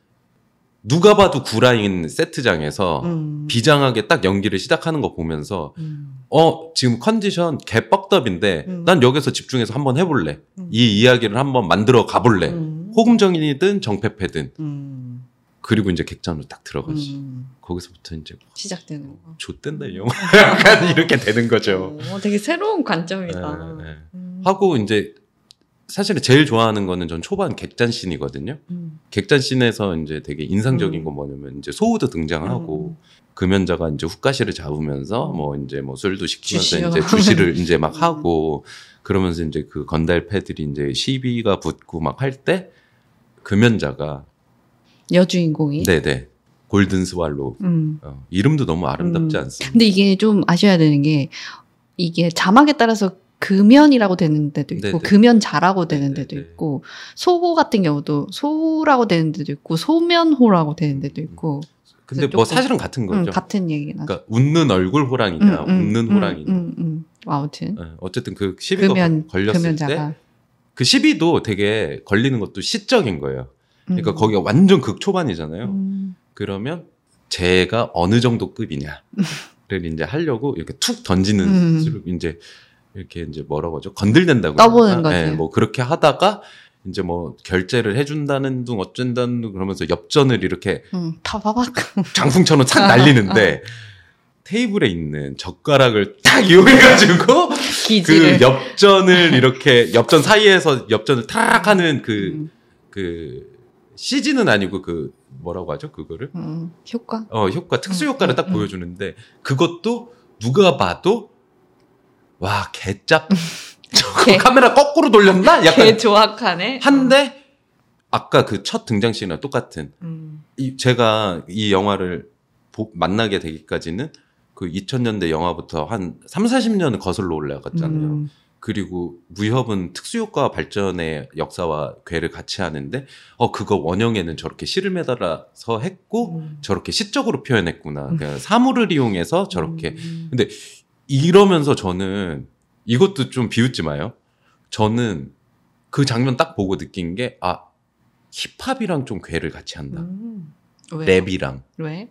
누가 봐도 구라인 세트장에서 비장하게 딱 연기를 시작하는 거 보면서 지금 컨디션 개뻑덥인데 난 여기서 집중해서 한번 해볼래. 이 이야기를 한번 만들어 가볼래. 호금정인이든 정패패든 그리고 이제 객장으로 딱 들어가지. 거기서부터 이제 시작되는 거. 좆된다 이 영화. 약간 이렇게 되는 거죠. 되게 새로운 관점이다. 네, 네. 하고 이제 사실은 제일 좋아하는 거는 전 초반 객잔 씬이거든요. 객잔 씬에서 이제 되게 인상적인 건 뭐냐면 이제 소우도 등장하고 금연자가 이제 훅가시를 잡으면서 뭐 이제 뭐 술도 시키면서 주시요. 이제 주시를 이제 막 하고 그러면서 이제 그 건달패들이 이제 시비가 붙고 막 할 때 금연자가 여주인공이 네네 골든 스왈로우 이름도 너무 아름답지 않습니까? 근데 이게 좀 아셔야 되는 게 이게 자막에 따라서 금연이라고 되는 데도 있고 네네. 금연자라고 되는 데도 네네. 있고 소호 같은 경우도 소라고 되는 데도 있고 소면호라고 되는 데도 있고 근데 뭐 사실은 같은 거죠. 같은 얘기긴 하죠. 그러니까 웃는 얼굴 호랑이냐 웃는 호랑이냐 아무튼 어쨌든 그 시비가 걸렸을 때 그 시비도 되게 걸리는 것도 시적인 거예요. 그러니까 거기가 완전 극초반이잖아요. 그러면 제가 어느 정도 급이냐를 이제 하려고 이렇게 툭 던지는 이제 이렇게 이제 뭐라고 하죠? 건들댄다고. 떠보는 거지. 네, 뭐 그렇게 하다가 이제 뭐 결제를 해준다는 둥 어쩐다는 둥 그러면서 엽전을 이렇게 타바박 장풍처럼 착 날리는데 테이블에 있는 젓가락을 딱 이용해가지고 그 엽전을 이렇게 엽전 사이에서 엽전을 탁 하는 그 CG는 아니고 그 뭐라고 하죠? 그거를 효과. 효과 특수 효과를 딱 보여주는데 그것도 누가 봐도 와, 개짭. 저거 카메라 거꾸로 돌렸나? 약간. 개 조악하네. 한데, 아까 그 첫 등장씬이랑 똑같은. 제가 이 영화를 만나게 되기까지는 그 2000년대 영화부터 한 30-40년은 거슬러 올라갔잖아요. 그리고 무협은 특수효과 발전의 역사와 궤를 같이 하는데, 그거 원형에는 저렇게 실을 매달아서 했고, 저렇게 시적으로 표현했구나. 그냥 사물을 이용해서 저렇게. 근데, 이러면서 저는 이것도 좀 비웃지 마요. 저는 그 장면 딱 보고 느낀 게 힙합이랑 좀 궤를 같이 한다. 왜요? 랩이랑. 왜?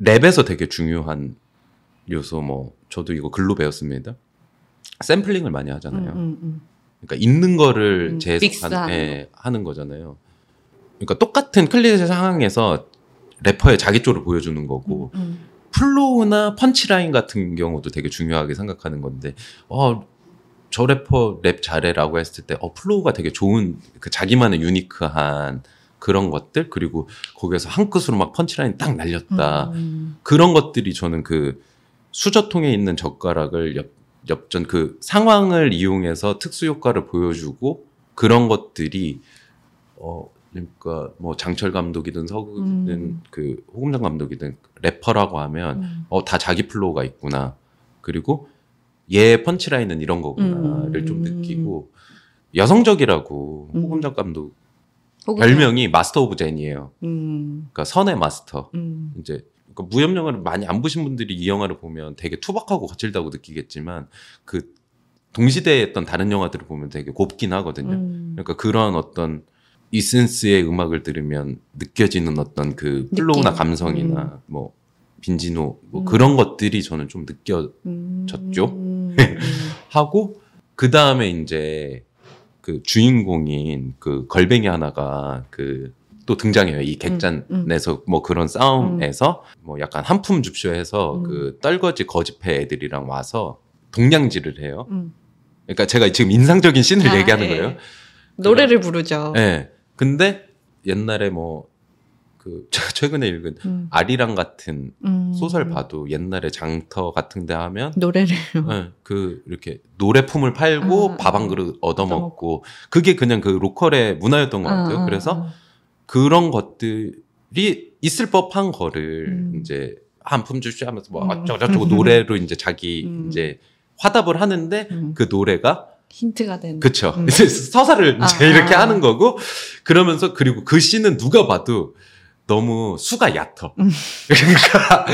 랩에서 되게 중요한 요소 저도 이거 글로 배웠습니다. 샘플링을 많이 하잖아요. 그러니까 있는 거를 재해석하는 거잖아요. 그러니까 똑같은 클리셰 상황에서 래퍼의 자기 쪽을 보여주는 거고 플로우나 펀치라인 같은 경우도 되게 중요하게 생각하는 건데 저 래퍼 랩 잘해라고 했을 때 플로우가 되게 좋은 그 자기만의 유니크한 그런 것들 그리고 거기에서 한 끝으로 막 펀치라인 딱 날렸다. 그런 것들이 저는 그 수저통에 있는 젓가락을 엽전 그 상황을 이용해서 특수효과를 보여주고 그런 것들이 그러니까 뭐 장철 감독이든 서구든 그 호금전 감독이든 래퍼라고 하면 다 자기 플로우가 있구나 그리고 얘 펀치라인은 이런 거구나를 좀 느끼고 여성적이라고 호금전 감독 별명이 마스터 오브 젠이에요. 그러니까 선의 마스터. 이제 그러니까 무협 영화를 많이 안 보신 분들이 이 영화를 보면 되게 투박하고 거칠다고 느끼겠지만 그 동시대에 했던 다른 영화들을 보면 되게 곱긴 하거든요. 그러니까 그런 어떤 이 센스의 음악을 들으면 느껴지는 어떤 그 플로우나 감성이나 뭐 빈지노 뭐 그런 것들이 저는 좀 느껴졌죠. 하고 그 다음에 이제 그 주인공인 그 걸뱅이 하나가 그 또 등장해요. 이 객잔에서 뭐 그런 싸움에서 뭐 약간 한품 줍쇼해서 그 떨거지 거지패 애들이랑 와서 동냥질을 해요. 그러니까 제가 지금 인상적인 씬을 얘기하는 거예요. 노래를 부르죠. 네. 근데 옛날에 그 최근에 읽은 아리랑 같은 소설 봐도 옛날에 장터 같은 데 하면 노래를 네, 그 이렇게 노래품을 팔고 밥 한 그릇 얻어먹고 그게 그냥 그 로컬의 문화였던 것 같아요. 그래서 그런 것들이 있을 법한 거를 이제 한 품 주시 하면서 뭐 어쩌고저쩌고 노래로 이제 자기 이제 화답을 하는데 그 노래가 힌트가 되는. 그쵸. 이제 서사를 이제 이렇게 하는 거고, 그러면서, 그리고 그 씬은 누가 봐도 너무 수가 얕어. 그러니까,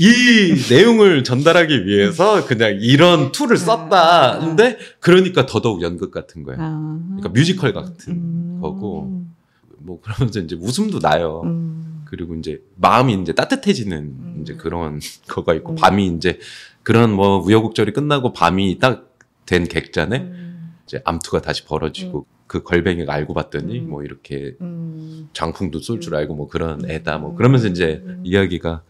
이 내용을 전달하기 위해서 그냥 이런 툴을 썼다. 근데, 그러니까 더더욱 연극 같은 거예요. 그러니까 뮤지컬 같은 거고, 뭐, 그러면서 이제 웃음도 나요. 그리고 이제 마음이 이제 따뜻해지는 이제 그런 거가 있고, 밤이 이제 그런 뭐 우여곡절이 끝나고 밤이 딱 된 객잔에 이제 암투가 다시 벌어지고 그 걸뱅이가 알고 봤더니 뭐 이렇게 장풍도 쏠 줄 알고 뭐 그런 애다 뭐 그러면서 이제 이야기가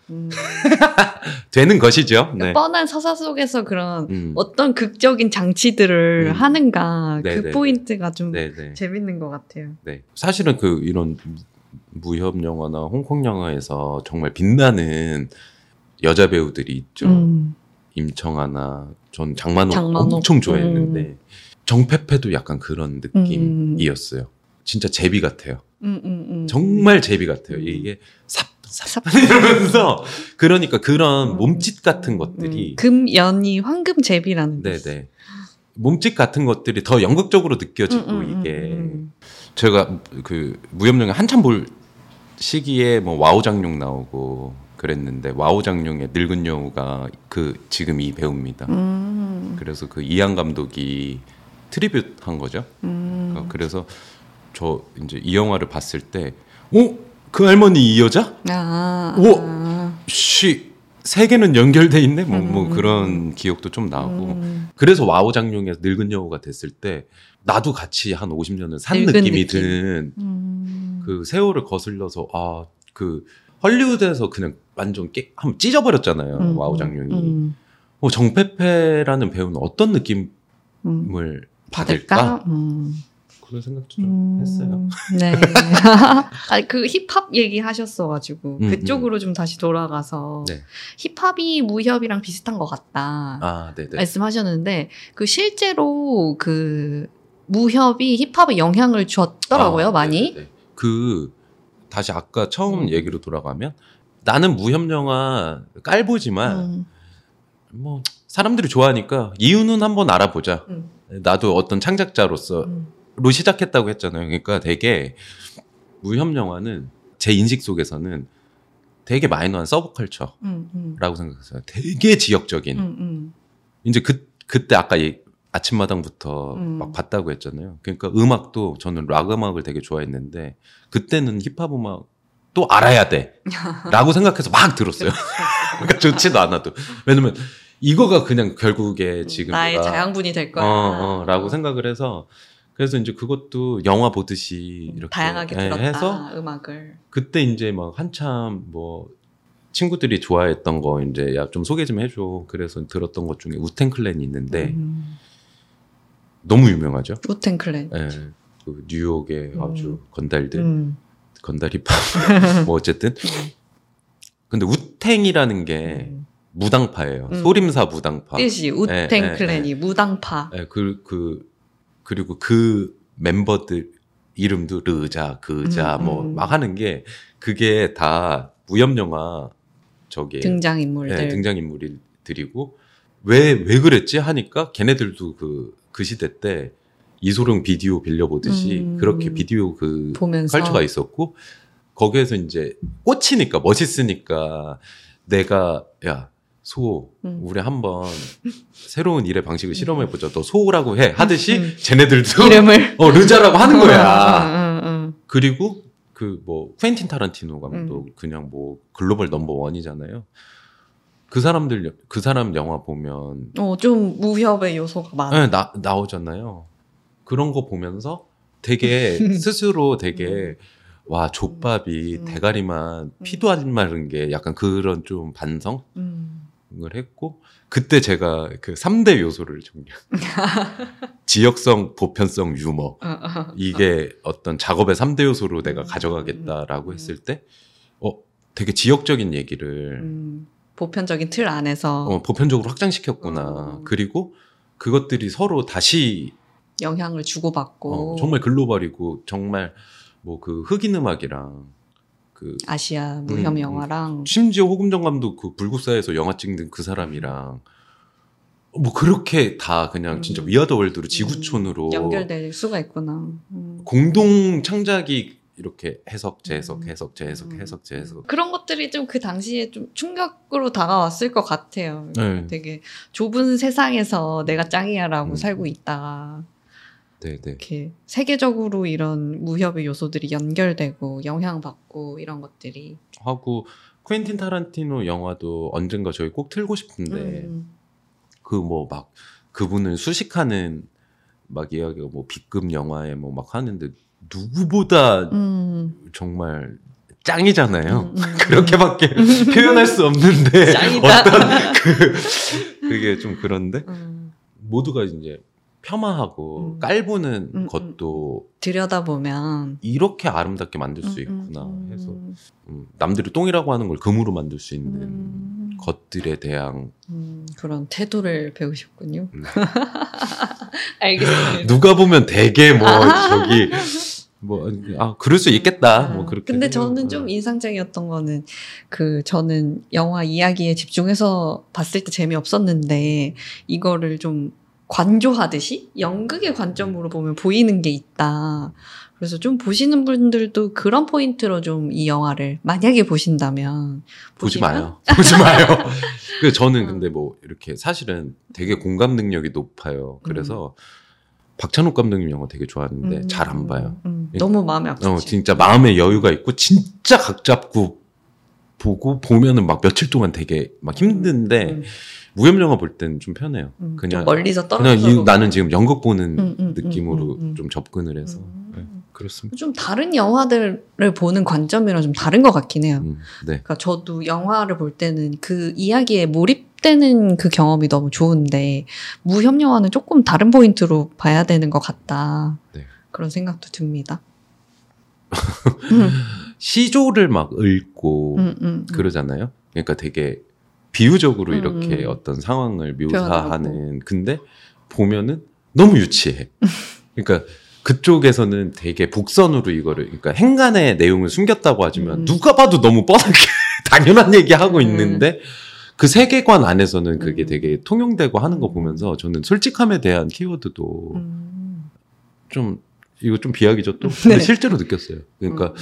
되는 것이죠. 그러니까 네. 뻔한 서사 속에서 그런 어떤 극적인 장치들을 하는가 네네. 그 포인트가 좀 네네. 재밌는 것 같아요. 네. 사실은 그 이런 무협 영화나 홍콩 영화에서 정말 빛나는 여자 배우들이 있죠. 임청아나 전 장만호 엄청 좋아했는데 정페페도 약간 그런 느낌이었어요. 진짜 제비 같아요. 정말 제비 같아요. 이게 삽 이러면서 그러니까 그런 몸짓 같은 것들이 금연이 황금 제비라는 네네 몸짓 같은 것들이 더 연극적으로 느껴지고 이게 제가 그 무협영화 한참 볼 시기에 뭐 와우장룡 나오고 그랬는데 와우장룡의 늙은 여우가 그 지금 이 배우입니다. 그래서 그 이양 감독이 트리뷰트 한 거죠. 그래서 저 이제 이 영화를 봤을 때, 오, 그 할머니 이 여자? 오, 씨, 세계는 연결돼 있네. 뭐 그런 기억도 좀 나고. 그래서 와우장룡의 늙은 여우가 됐을 때 나도 같이 한 50년을 산 느낌이 든 그 세월을 거슬러서 아 그 헐리우드에서 그냥 완전 한번 찢어버렸잖아요. 와우장룡이. 정페페라는 배우는 어떤 느낌을 받을까? 그런 생각도 좀 했어요. 네. 아니, 그 힙합 얘기하셨어가지고 그쪽으로 좀 다시 돌아가서 네. 힙합이 무협이랑 비슷한 것 같다 말씀하셨는데 그 실제로 그 무협이 힙합에 영향을 줬더라고요. 많이. 네네. 그 다시 아까 처음 얘기로 돌아가면 나는 무협 영화 깔보지만 뭐 사람들이 좋아하니까 이유는 한번 알아보자. 나도 어떤 창작자로서 로 시작했다고 했잖아요. 그러니까 되게 무협 영화는 제 인식 속에서는 되게 마이너한 서브컬처라고 생각했어요. 되게 지역적인. 이제 그때 아까 아침마당부터 막 봤다고 했잖아요. 그러니까 음악도 저는 락 음악을 되게 좋아했는데 그때는 힙합 음악 또 알아야 돼 라고 생각해서 막 들었어요. 그러니까 좋지도 않아도. 왜냐면 이거가 그냥 결국에 지금 나의 자양분이 될 거야 라고 생각을 해서 그래서 이제 그것도 영화 보듯이 이렇게 다양하게 들었다, 해서 음악을. 그때 이제 막 한참 뭐 친구들이 좋아했던 거 이제 야 좀 소개 좀 해줘. 그래서 들었던 것 중에 우탱클랜이 있는데 너무 유명하죠. 우탱클랜. 네, 그 뉴욕의 아주 건달들, 건달 힙합, 뭐 어쨌든. 근데 우탱이라는 게 무당파예요. 소림사 무당파. 뜻이 우탱클랜이 무당파. 네, 그리고 그 멤버들 이름도 르자, 그자 뭐 막 하는 게 그게 다 무협 영화 저기 등장인물들, 네, 등장인물들이고 왜 그랬지 하니까 걔네들도 그 시대 때 이소룡 비디오 빌려보듯이 그렇게 비디오 그 보면서. 컬처가 있었고 거기에서 이제 꽂히니까 멋있으니까 내가 야 소 우리 한번 새로운 일의 방식을 실험해보자. 너 소라고 해 하듯이 쟤네들도 이름을 르자라고 하는 거야. 그리고 그 뭐 쿠엔틴 타란티노 감독 그냥 뭐 글로벌 넘버원이잖아요. 그 사람 영화 보면 좀 무협의 요소가 많아. 네, 나오잖아요. 그런 거 보면서 되게 스스로 되게 와 족밥이 대가리만 피도 안 마른 게 약간 그런 좀 반성 을 했고, 그때 제가 그 3대 요소를 정리한 지역성, 보편성, 유머 이게 어떤 작업의 3대 요소로 내가 가져가겠다라고 했을 때 되게 지역적인 얘기를 보편적인 틀 안에서 보편적으로 확장시켰구나. 그리고 그것들이 서로 다시 영향을 주고받고 정말 글로벌이고 정말 뭐 그 흑인 음악이랑 그 아시아 무협 영화랑 심지어 호금전 감독 그 불국사에서 영화 찍는 그 사람이랑 뭐 그렇게 다 그냥 진짜 위아더 월드로 지구촌으로 연결될 수가 있구나. 공동 창작이 이렇게 해석, 재해석, 해석, 재해석, 해석, 재해석. 그런 것들이 좀 그 당시에 좀 충격으로 다가왔을 것 같아요. 네. 되게 좁은 세상에서 내가 짱이야라고 살고 있다가 이렇게 세계적으로 이런 무협의 요소들이 연결되고 영향받고 이런 것들이 하고, 퀸틴 타란티노 영화도 언젠가 저희 꼭 틀고 싶은데 그 뭐 막 그분을 수식하는 막 이야기가 뭐 B급 영화에 뭐 막 하는데 누구보다 정말 짱이잖아요. 그렇게밖에 표현할 수 없는데 짱이다. 어떤 그게 좀 그런데 모두가 이제 폄하하고 깔보는 것도 들여다보면 이렇게 아름답게 만들 수 있구나 해서 남들이 똥이라고 하는 걸 금으로 만들 수 있는 것들에 대한 그런 태도를 배우셨군요. 알겠습니다. 누가 보면 되게 뭐 저기 뭐 그럴 수 있겠다. 뭐 그렇게. 근데 저는 좀 인상적이었던 거는 저는 영화 이야기에 집중해서 봤을 때 재미없었는데 이거를 좀 관조하듯이 연극의 관점으로 보면 보이는 게 있다. 그래서 좀 보시는 분들도 그런 포인트로 좀 이 영화를 만약에 보신다면 보지 마요. 저는 근데 뭐 이렇게 사실은 되게 공감 능력이 높아요. 그래서 박찬욱 감독님 영화 되게 좋아하는데 잘 안 봐요. 너무 마음에 아프지. 진짜 마음의 여유가 있고 진짜 각 잡고 보고 보면은 막 며칠 동안 되게 막 힘든데 무협 영화 볼 때는 좀 편해요. 그냥 좀 멀리서 떨어져서 그냥 나는 지금 연극 보는 느낌으로 좀 접근을 해서 네, 그렇습니다. 좀 다른 영화들을 보는 관점이랑 좀 다른 것 같긴 해요. 네. 그러니까 저도 영화를 볼 때는 그 이야기에 몰입되는 그 경험이 너무 좋은데 무협 영화는 조금 다른 포인트로 봐야 되는 것 같다. 네. 그런 생각도 듭니다. 시조를 막 읽고 그러잖아요. 그러니까 되게 비유적으로 이렇게 어떤 상황을 묘사하는 표현하고. 근데 보면은 너무 유치해. 그러니까 그쪽에서는 되게 복선으로 이거를 그러니까 행간의 내용을 숨겼다고 하지만 누가 봐도 너무 뻔하게 당연한 얘기하고 있는데 그 세계관 안에서는 그게 되게 통용되고 하는 거 보면서 저는 솔직함에 대한 키워드도 좀 이거 좀 비약이죠 또? 근데 실제로 느꼈어요. 그러니까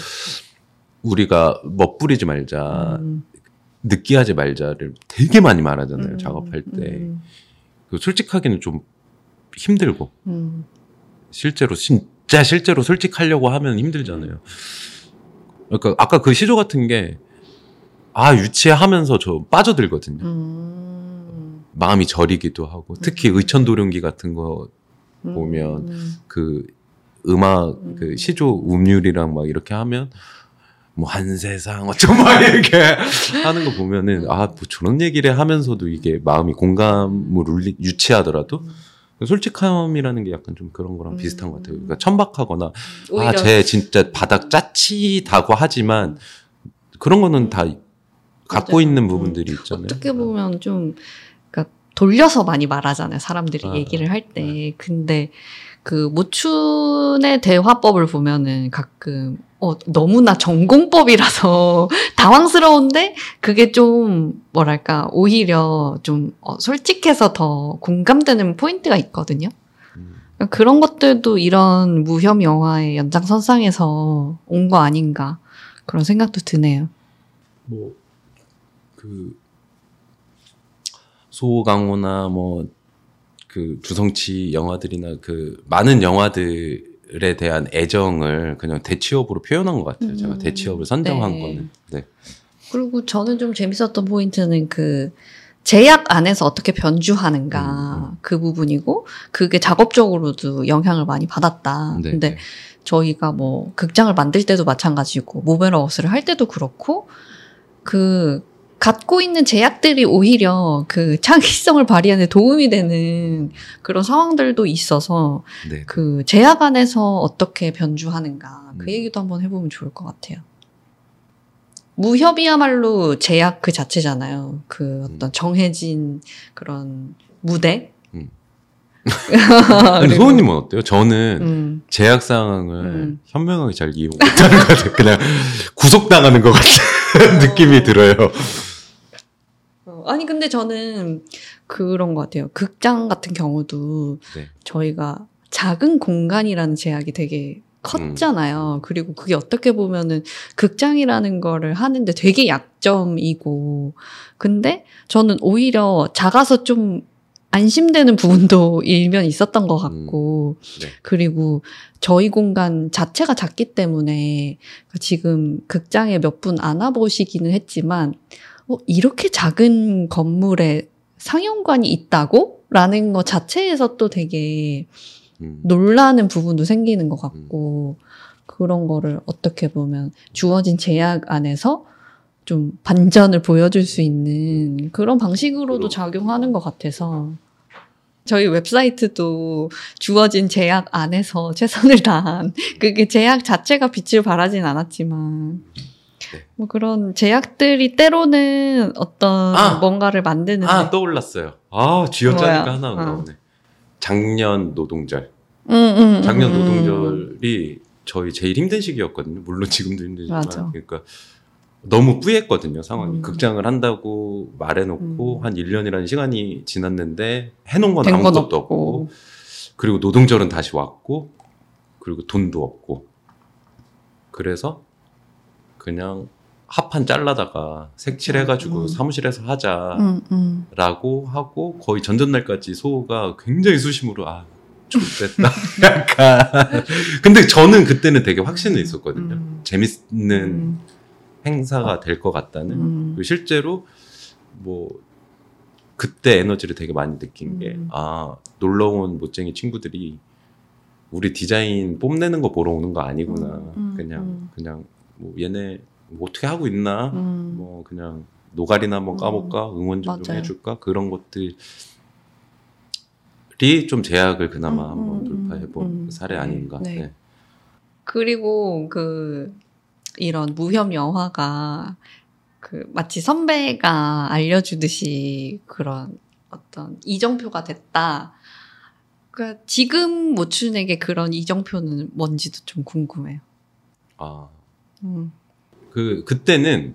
우리가 멋부리지 말자 느끼하지 말자를 되게 많이 말하잖아요. 작업할 때. 솔직하기는 좀 힘들고 실제로 진짜 실제로 솔직하려고 하면 힘들잖아요. 그러니까 아까 그 시조 같은 게 유치하면서 저 빠져들거든요. 마음이 저리기도 하고 특히 의천도룡기 같은 거 보면 그 음악 그 시조 음률이랑 막 이렇게 하면 뭐 한 세상 어쩌고 막 이렇게 하는 거 보면은 뭐 저런 얘기를 하면서도 이게 마음이 공감을 유치하더라도 솔직함이라는 게 약간 좀 그런 거랑 비슷한 것 같아요. 그러니까 천박하거나 쟤 진짜 바닥 짜치다고 하지만 그런 거는 다 갖고 있는 부분들이 있잖아요. 어떻게 보면 좀 그러니까 돌려서 많이 말하잖아요. 사람들이 얘기를 할 때. 근데 그 모춘의 대화법을 보면은 가끔 너무나 전공법이라서 당황스러운데 그게 좀 뭐랄까 오히려 좀 솔직해서 더 공감되는 포인트가 있거든요. 그런 것들도 이런 무협 영화의 연장선상에서 온 거 아닌가 그런 생각도 드네요. 뭐 그 소강호나 그 주성치 영화들이나 그 많은 영화들에 대한 애정을 그냥 대취업으로 표현한 것 같아요. 제가 대취업을 선정한 거는. 네. 그리고 저는 좀 재밌었던 포인트는 그 제약 안에서 어떻게 변주하는가 그 부분이고 그게 작업적으로도 영향을 많이 받았다. 네. 근데 저희가 뭐 극장을 만들 때도 마찬가지고 모베러워스를 할 때도 그렇고 갖고 있는 제약들이 오히려 그 창의성을 발휘하는 데 도움이 되는 그런 상황들도 있어서 네. 그 제약 안에서 어떻게 변주하는가 그 얘기도 한번 해보면 좋을 것 같아요. 무협이야말로 제약 그 자체잖아요. 그 어떤 정해진 그런 무대. 근데 소은님은 어때요? 저는 제약 상황을 현명하게 잘 이해 못하는 것 같아요. 그냥 구속당하는 것 같은 느낌이 들어요. 아니 근데 저는 그런 것 같아요. 극장 같은 경우도 네. 저희가 작은 공간이라는 제약이 되게 컸잖아요. 그리고 그게 어떻게 보면은 극장이라는 거를 하는데 되게 약점이고, 근데 저는 오히려 작아서 좀 안심되는 부분도 일면 있었던 것 같고 네. 그리고 저희 공간 자체가 작기 때문에 지금 극장에 몇 분 안아보시기는 했지만 이렇게 작은 건물에 상영관이 있다고? 라는 것 자체에서 또 되게 놀라는 부분도 생기는 것 같고 그런 거를 어떻게 보면 주어진 제약 안에서 좀 반전을 보여줄 수 있는 그런 방식으로도 작용하는 것 같아서 저희 웹사이트도 주어진 제약 안에서 최선을 다한 그게 제약 자체가 빛을 발하진 않았지만 뭐 그런 제약들이 때로는 어떤 뭔가를 만드는 떠올랐어요. 쥐어짜니까 하나 나오네. 작년 노동절. 작년 노동절이 저희 제일 힘든 시기였거든요. 물론 지금도 힘들지만 맞아. 그러니까 너무 뿌옇거든요, 상황이. 극장을 한다고 말해놓고 한 1년이라는 시간이 지났는데 해놓은 건 아무것도 없고 그리고 노동절은 다시 왔고 그리고 돈도 없고 그래서 그냥 합판 잘라다가 색칠해가지고 사무실에서 하자라고 하고 거의 전전날까지 소호가 굉장히 수심으로 좋겠다. 약간 근데 저는 그때는 되게 확신이 있었거든요. 재밌는 행사가 될 것 같다는. 그리고 실제로 뭐 그때 에너지를 되게 많이 느낀 게 놀러온 못쟁이 친구들이 우리 디자인 뽐내는 거 보러 오는 거 아니구나. 그냥 뭐 얘네 뭐 어떻게 하고 있나. 뭐 그냥 노가리나 한번 까볼까, 응원 좀 해줄까, 그런 것들이 좀 제약을 그나마 한번 돌파해본 사례 아닌가. 네. 그리고 이런 무협 영화가 마치 선배가 알려주듯이 그런 어떤 이정표가 됐다. 그러니까 지금 모춘에게 그런 이정표는 뭔지도 좀 궁금해요. 그때는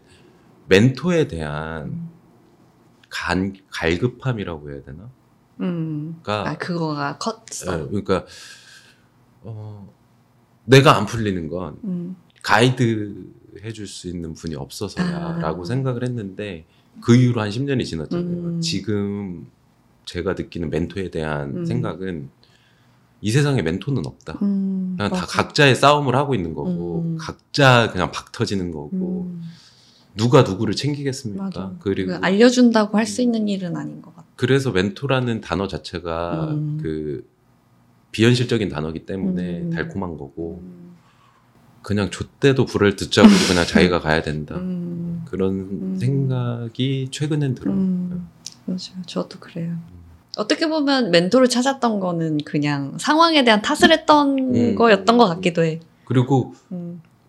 멘토에 대한 갈급함이라고 해야 되나? 그러니까 그거가 컸어. 그러니까 내가 안 풀리는 건. 가이드 해줄 수 있는 분이 없어서야라고 생각을 했는데 그 이후로 한 10년이 지났잖아요. 지금 제가 느끼는 멘토에 대한 생각은 이 세상에 멘토는 없다. 그냥 다 각자의 싸움을 하고 있는 거고 각자 그냥 박 터지는 거고 누가 누구를 챙기겠습니까? 맞아. 그리고 알려준다고 할 수 있는 일은 아닌 것 같아요. 그래서 멘토라는 단어 자체가 비현실적인 단어이기 때문에 달콤한 거고 그냥 좆대도 불을 듣자고 그냥 자기가 가야 된다. 그런 생각이 최근엔 들어요. 맞아요. 저도 그래요. 어떻게 보면 멘토를 찾았던 거는 그냥 상황에 대한 탓을 했던 거였던 것 같기도 해. 그리고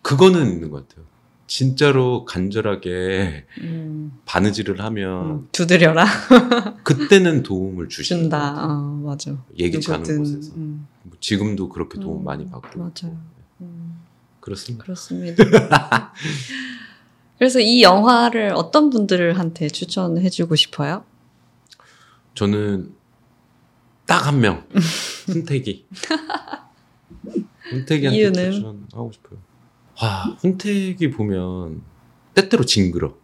그거는 있는 것 같아요. 진짜로 간절하게 바느질을 하면 두드려라. 그때는 도움을 준다. 맞아. 얘기치 않은 곳에서. 지금도 그렇게 도움 많이 받고. 맞아요. 그렇습니다. 그렇습니다. 그래서 이 영화를 어떤 분들한테 추천해주고 싶어요? 저는 딱 한 명, 훈택이. 훈택이한테 이유는? 추천하고 싶어요. 훈택이 보면 때때로 징그러.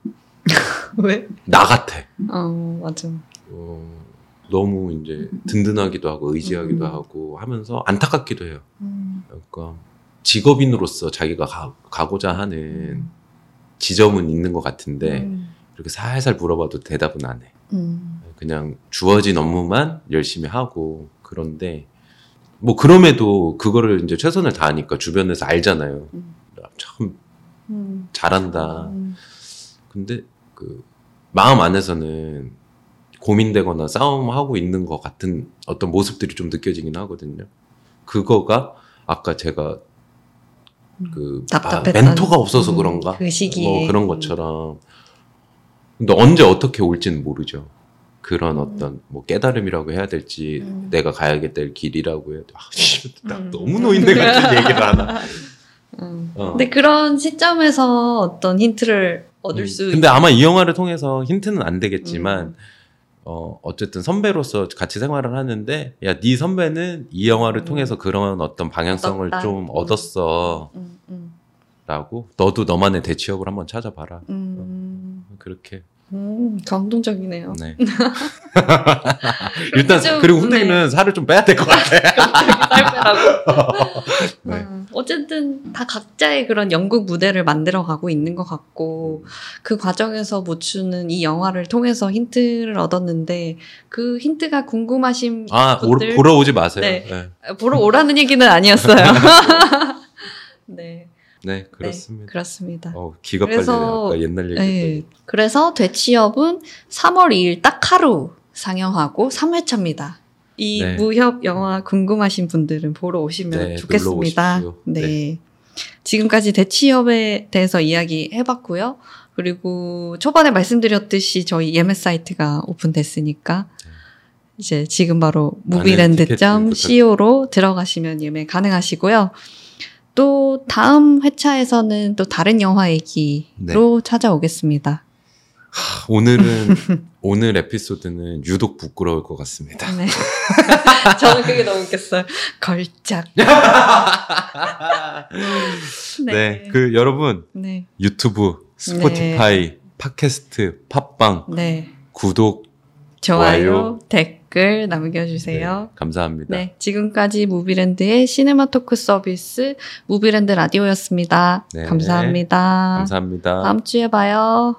왜? 나 같아. 맞아. 너무 이제 든든하기도 하고 의지하기도 하고 하면서 안타깝기도 해요. 그러니까 직업인으로서 자기가 가고자 하는 지점은 있는 것 같은데 이렇게 살살 물어봐도 대답은 안 해. 그냥 주어진 업무만 열심히 하고 그런데 뭐 그럼에도 그거를 이제 최선을 다하니까 주변에서 알잖아요. 참 잘한다. 근데 마음 안에서는 고민되거나 싸움하고 있는 것 같은 어떤 모습들이 좀 느껴지긴 하거든요. 그거가 아까 제가 그 멘토가 없어서 그런가? 그 시기에 뭐 그런 것처럼. 근데 언제 어떻게 올지는 모르죠. 그런 어떤 뭐 깨달음이라고 해야 될지 내가 가야 될 길이라고 해야 될지. 나 너무 노인네 같은 얘기를 하나. 근데 그런 시점에서 어떤 힌트를 얻을 수 근데 아마 이 영화를 통해서 힌트는 안 되겠지만 어쨌든 선배로서 같이 생활을 하는데 야, 네 선배는 이 영화를 통해서 그런 어떤 방향성을 얻었다. 좀 얻었어 라고 너도 너만의 대취역을 한번 찾아봐라 그렇게 감동적이네요. 네. 일단 좀, 그리고 훈댕이는 네. 살을 좀 빼야 될 것 같아. 네. 어쨌든 다 각자의 그런 연극 무대를 만들어가고 있는 것 같고 그 과정에서 모추는 이 영화를 통해서 힌트를 얻었는데 그 힌트가 궁금하신 분들 보러 오지 마세요. 네. 네. 보러 오라는 얘기는 아니었어요. 네. 네, 그렇습니다. 네, 그렇습니다. 기가 빨리네요. 아까 옛날 얘기. 네, 그래서 대취협은 3월 2일 딱 하루 상영하고 3회차입니다. 이 네. 무협 영화 궁금하신 분들은 보러 오시면 네, 좋겠습니다. 네. 네. 지금까지 대취협에 대해서 이야기 해봤고요. 그리고 초반에 말씀드렸듯이 저희 예매 사이트가 오픈됐으니까 이제 지금 바로 무비랜드.co로 들어가시면 예매 가능하시고요. 또 다음 회차에서는 또 다른 영화 얘기로 네. 찾아오겠습니다. 오늘은 오늘 에피소드는 유독 부끄러울 것 같습니다. 네. 저는 그게 너무 웃겼어요. 걸작. 네. 네, 그 여러분 네. 유튜브, 스포티파이, 네. 팟캐스트, 팟빵 네. 구독, 좋아요, 댓글. 댓글 남겨주세요. 네, 감사합니다. 네, 지금까지 무비랜드의 시네마토크 서비스 무비랜드 라디오였습니다. 네, 감사합니다. 감사합니다. 다음 주에 봐요.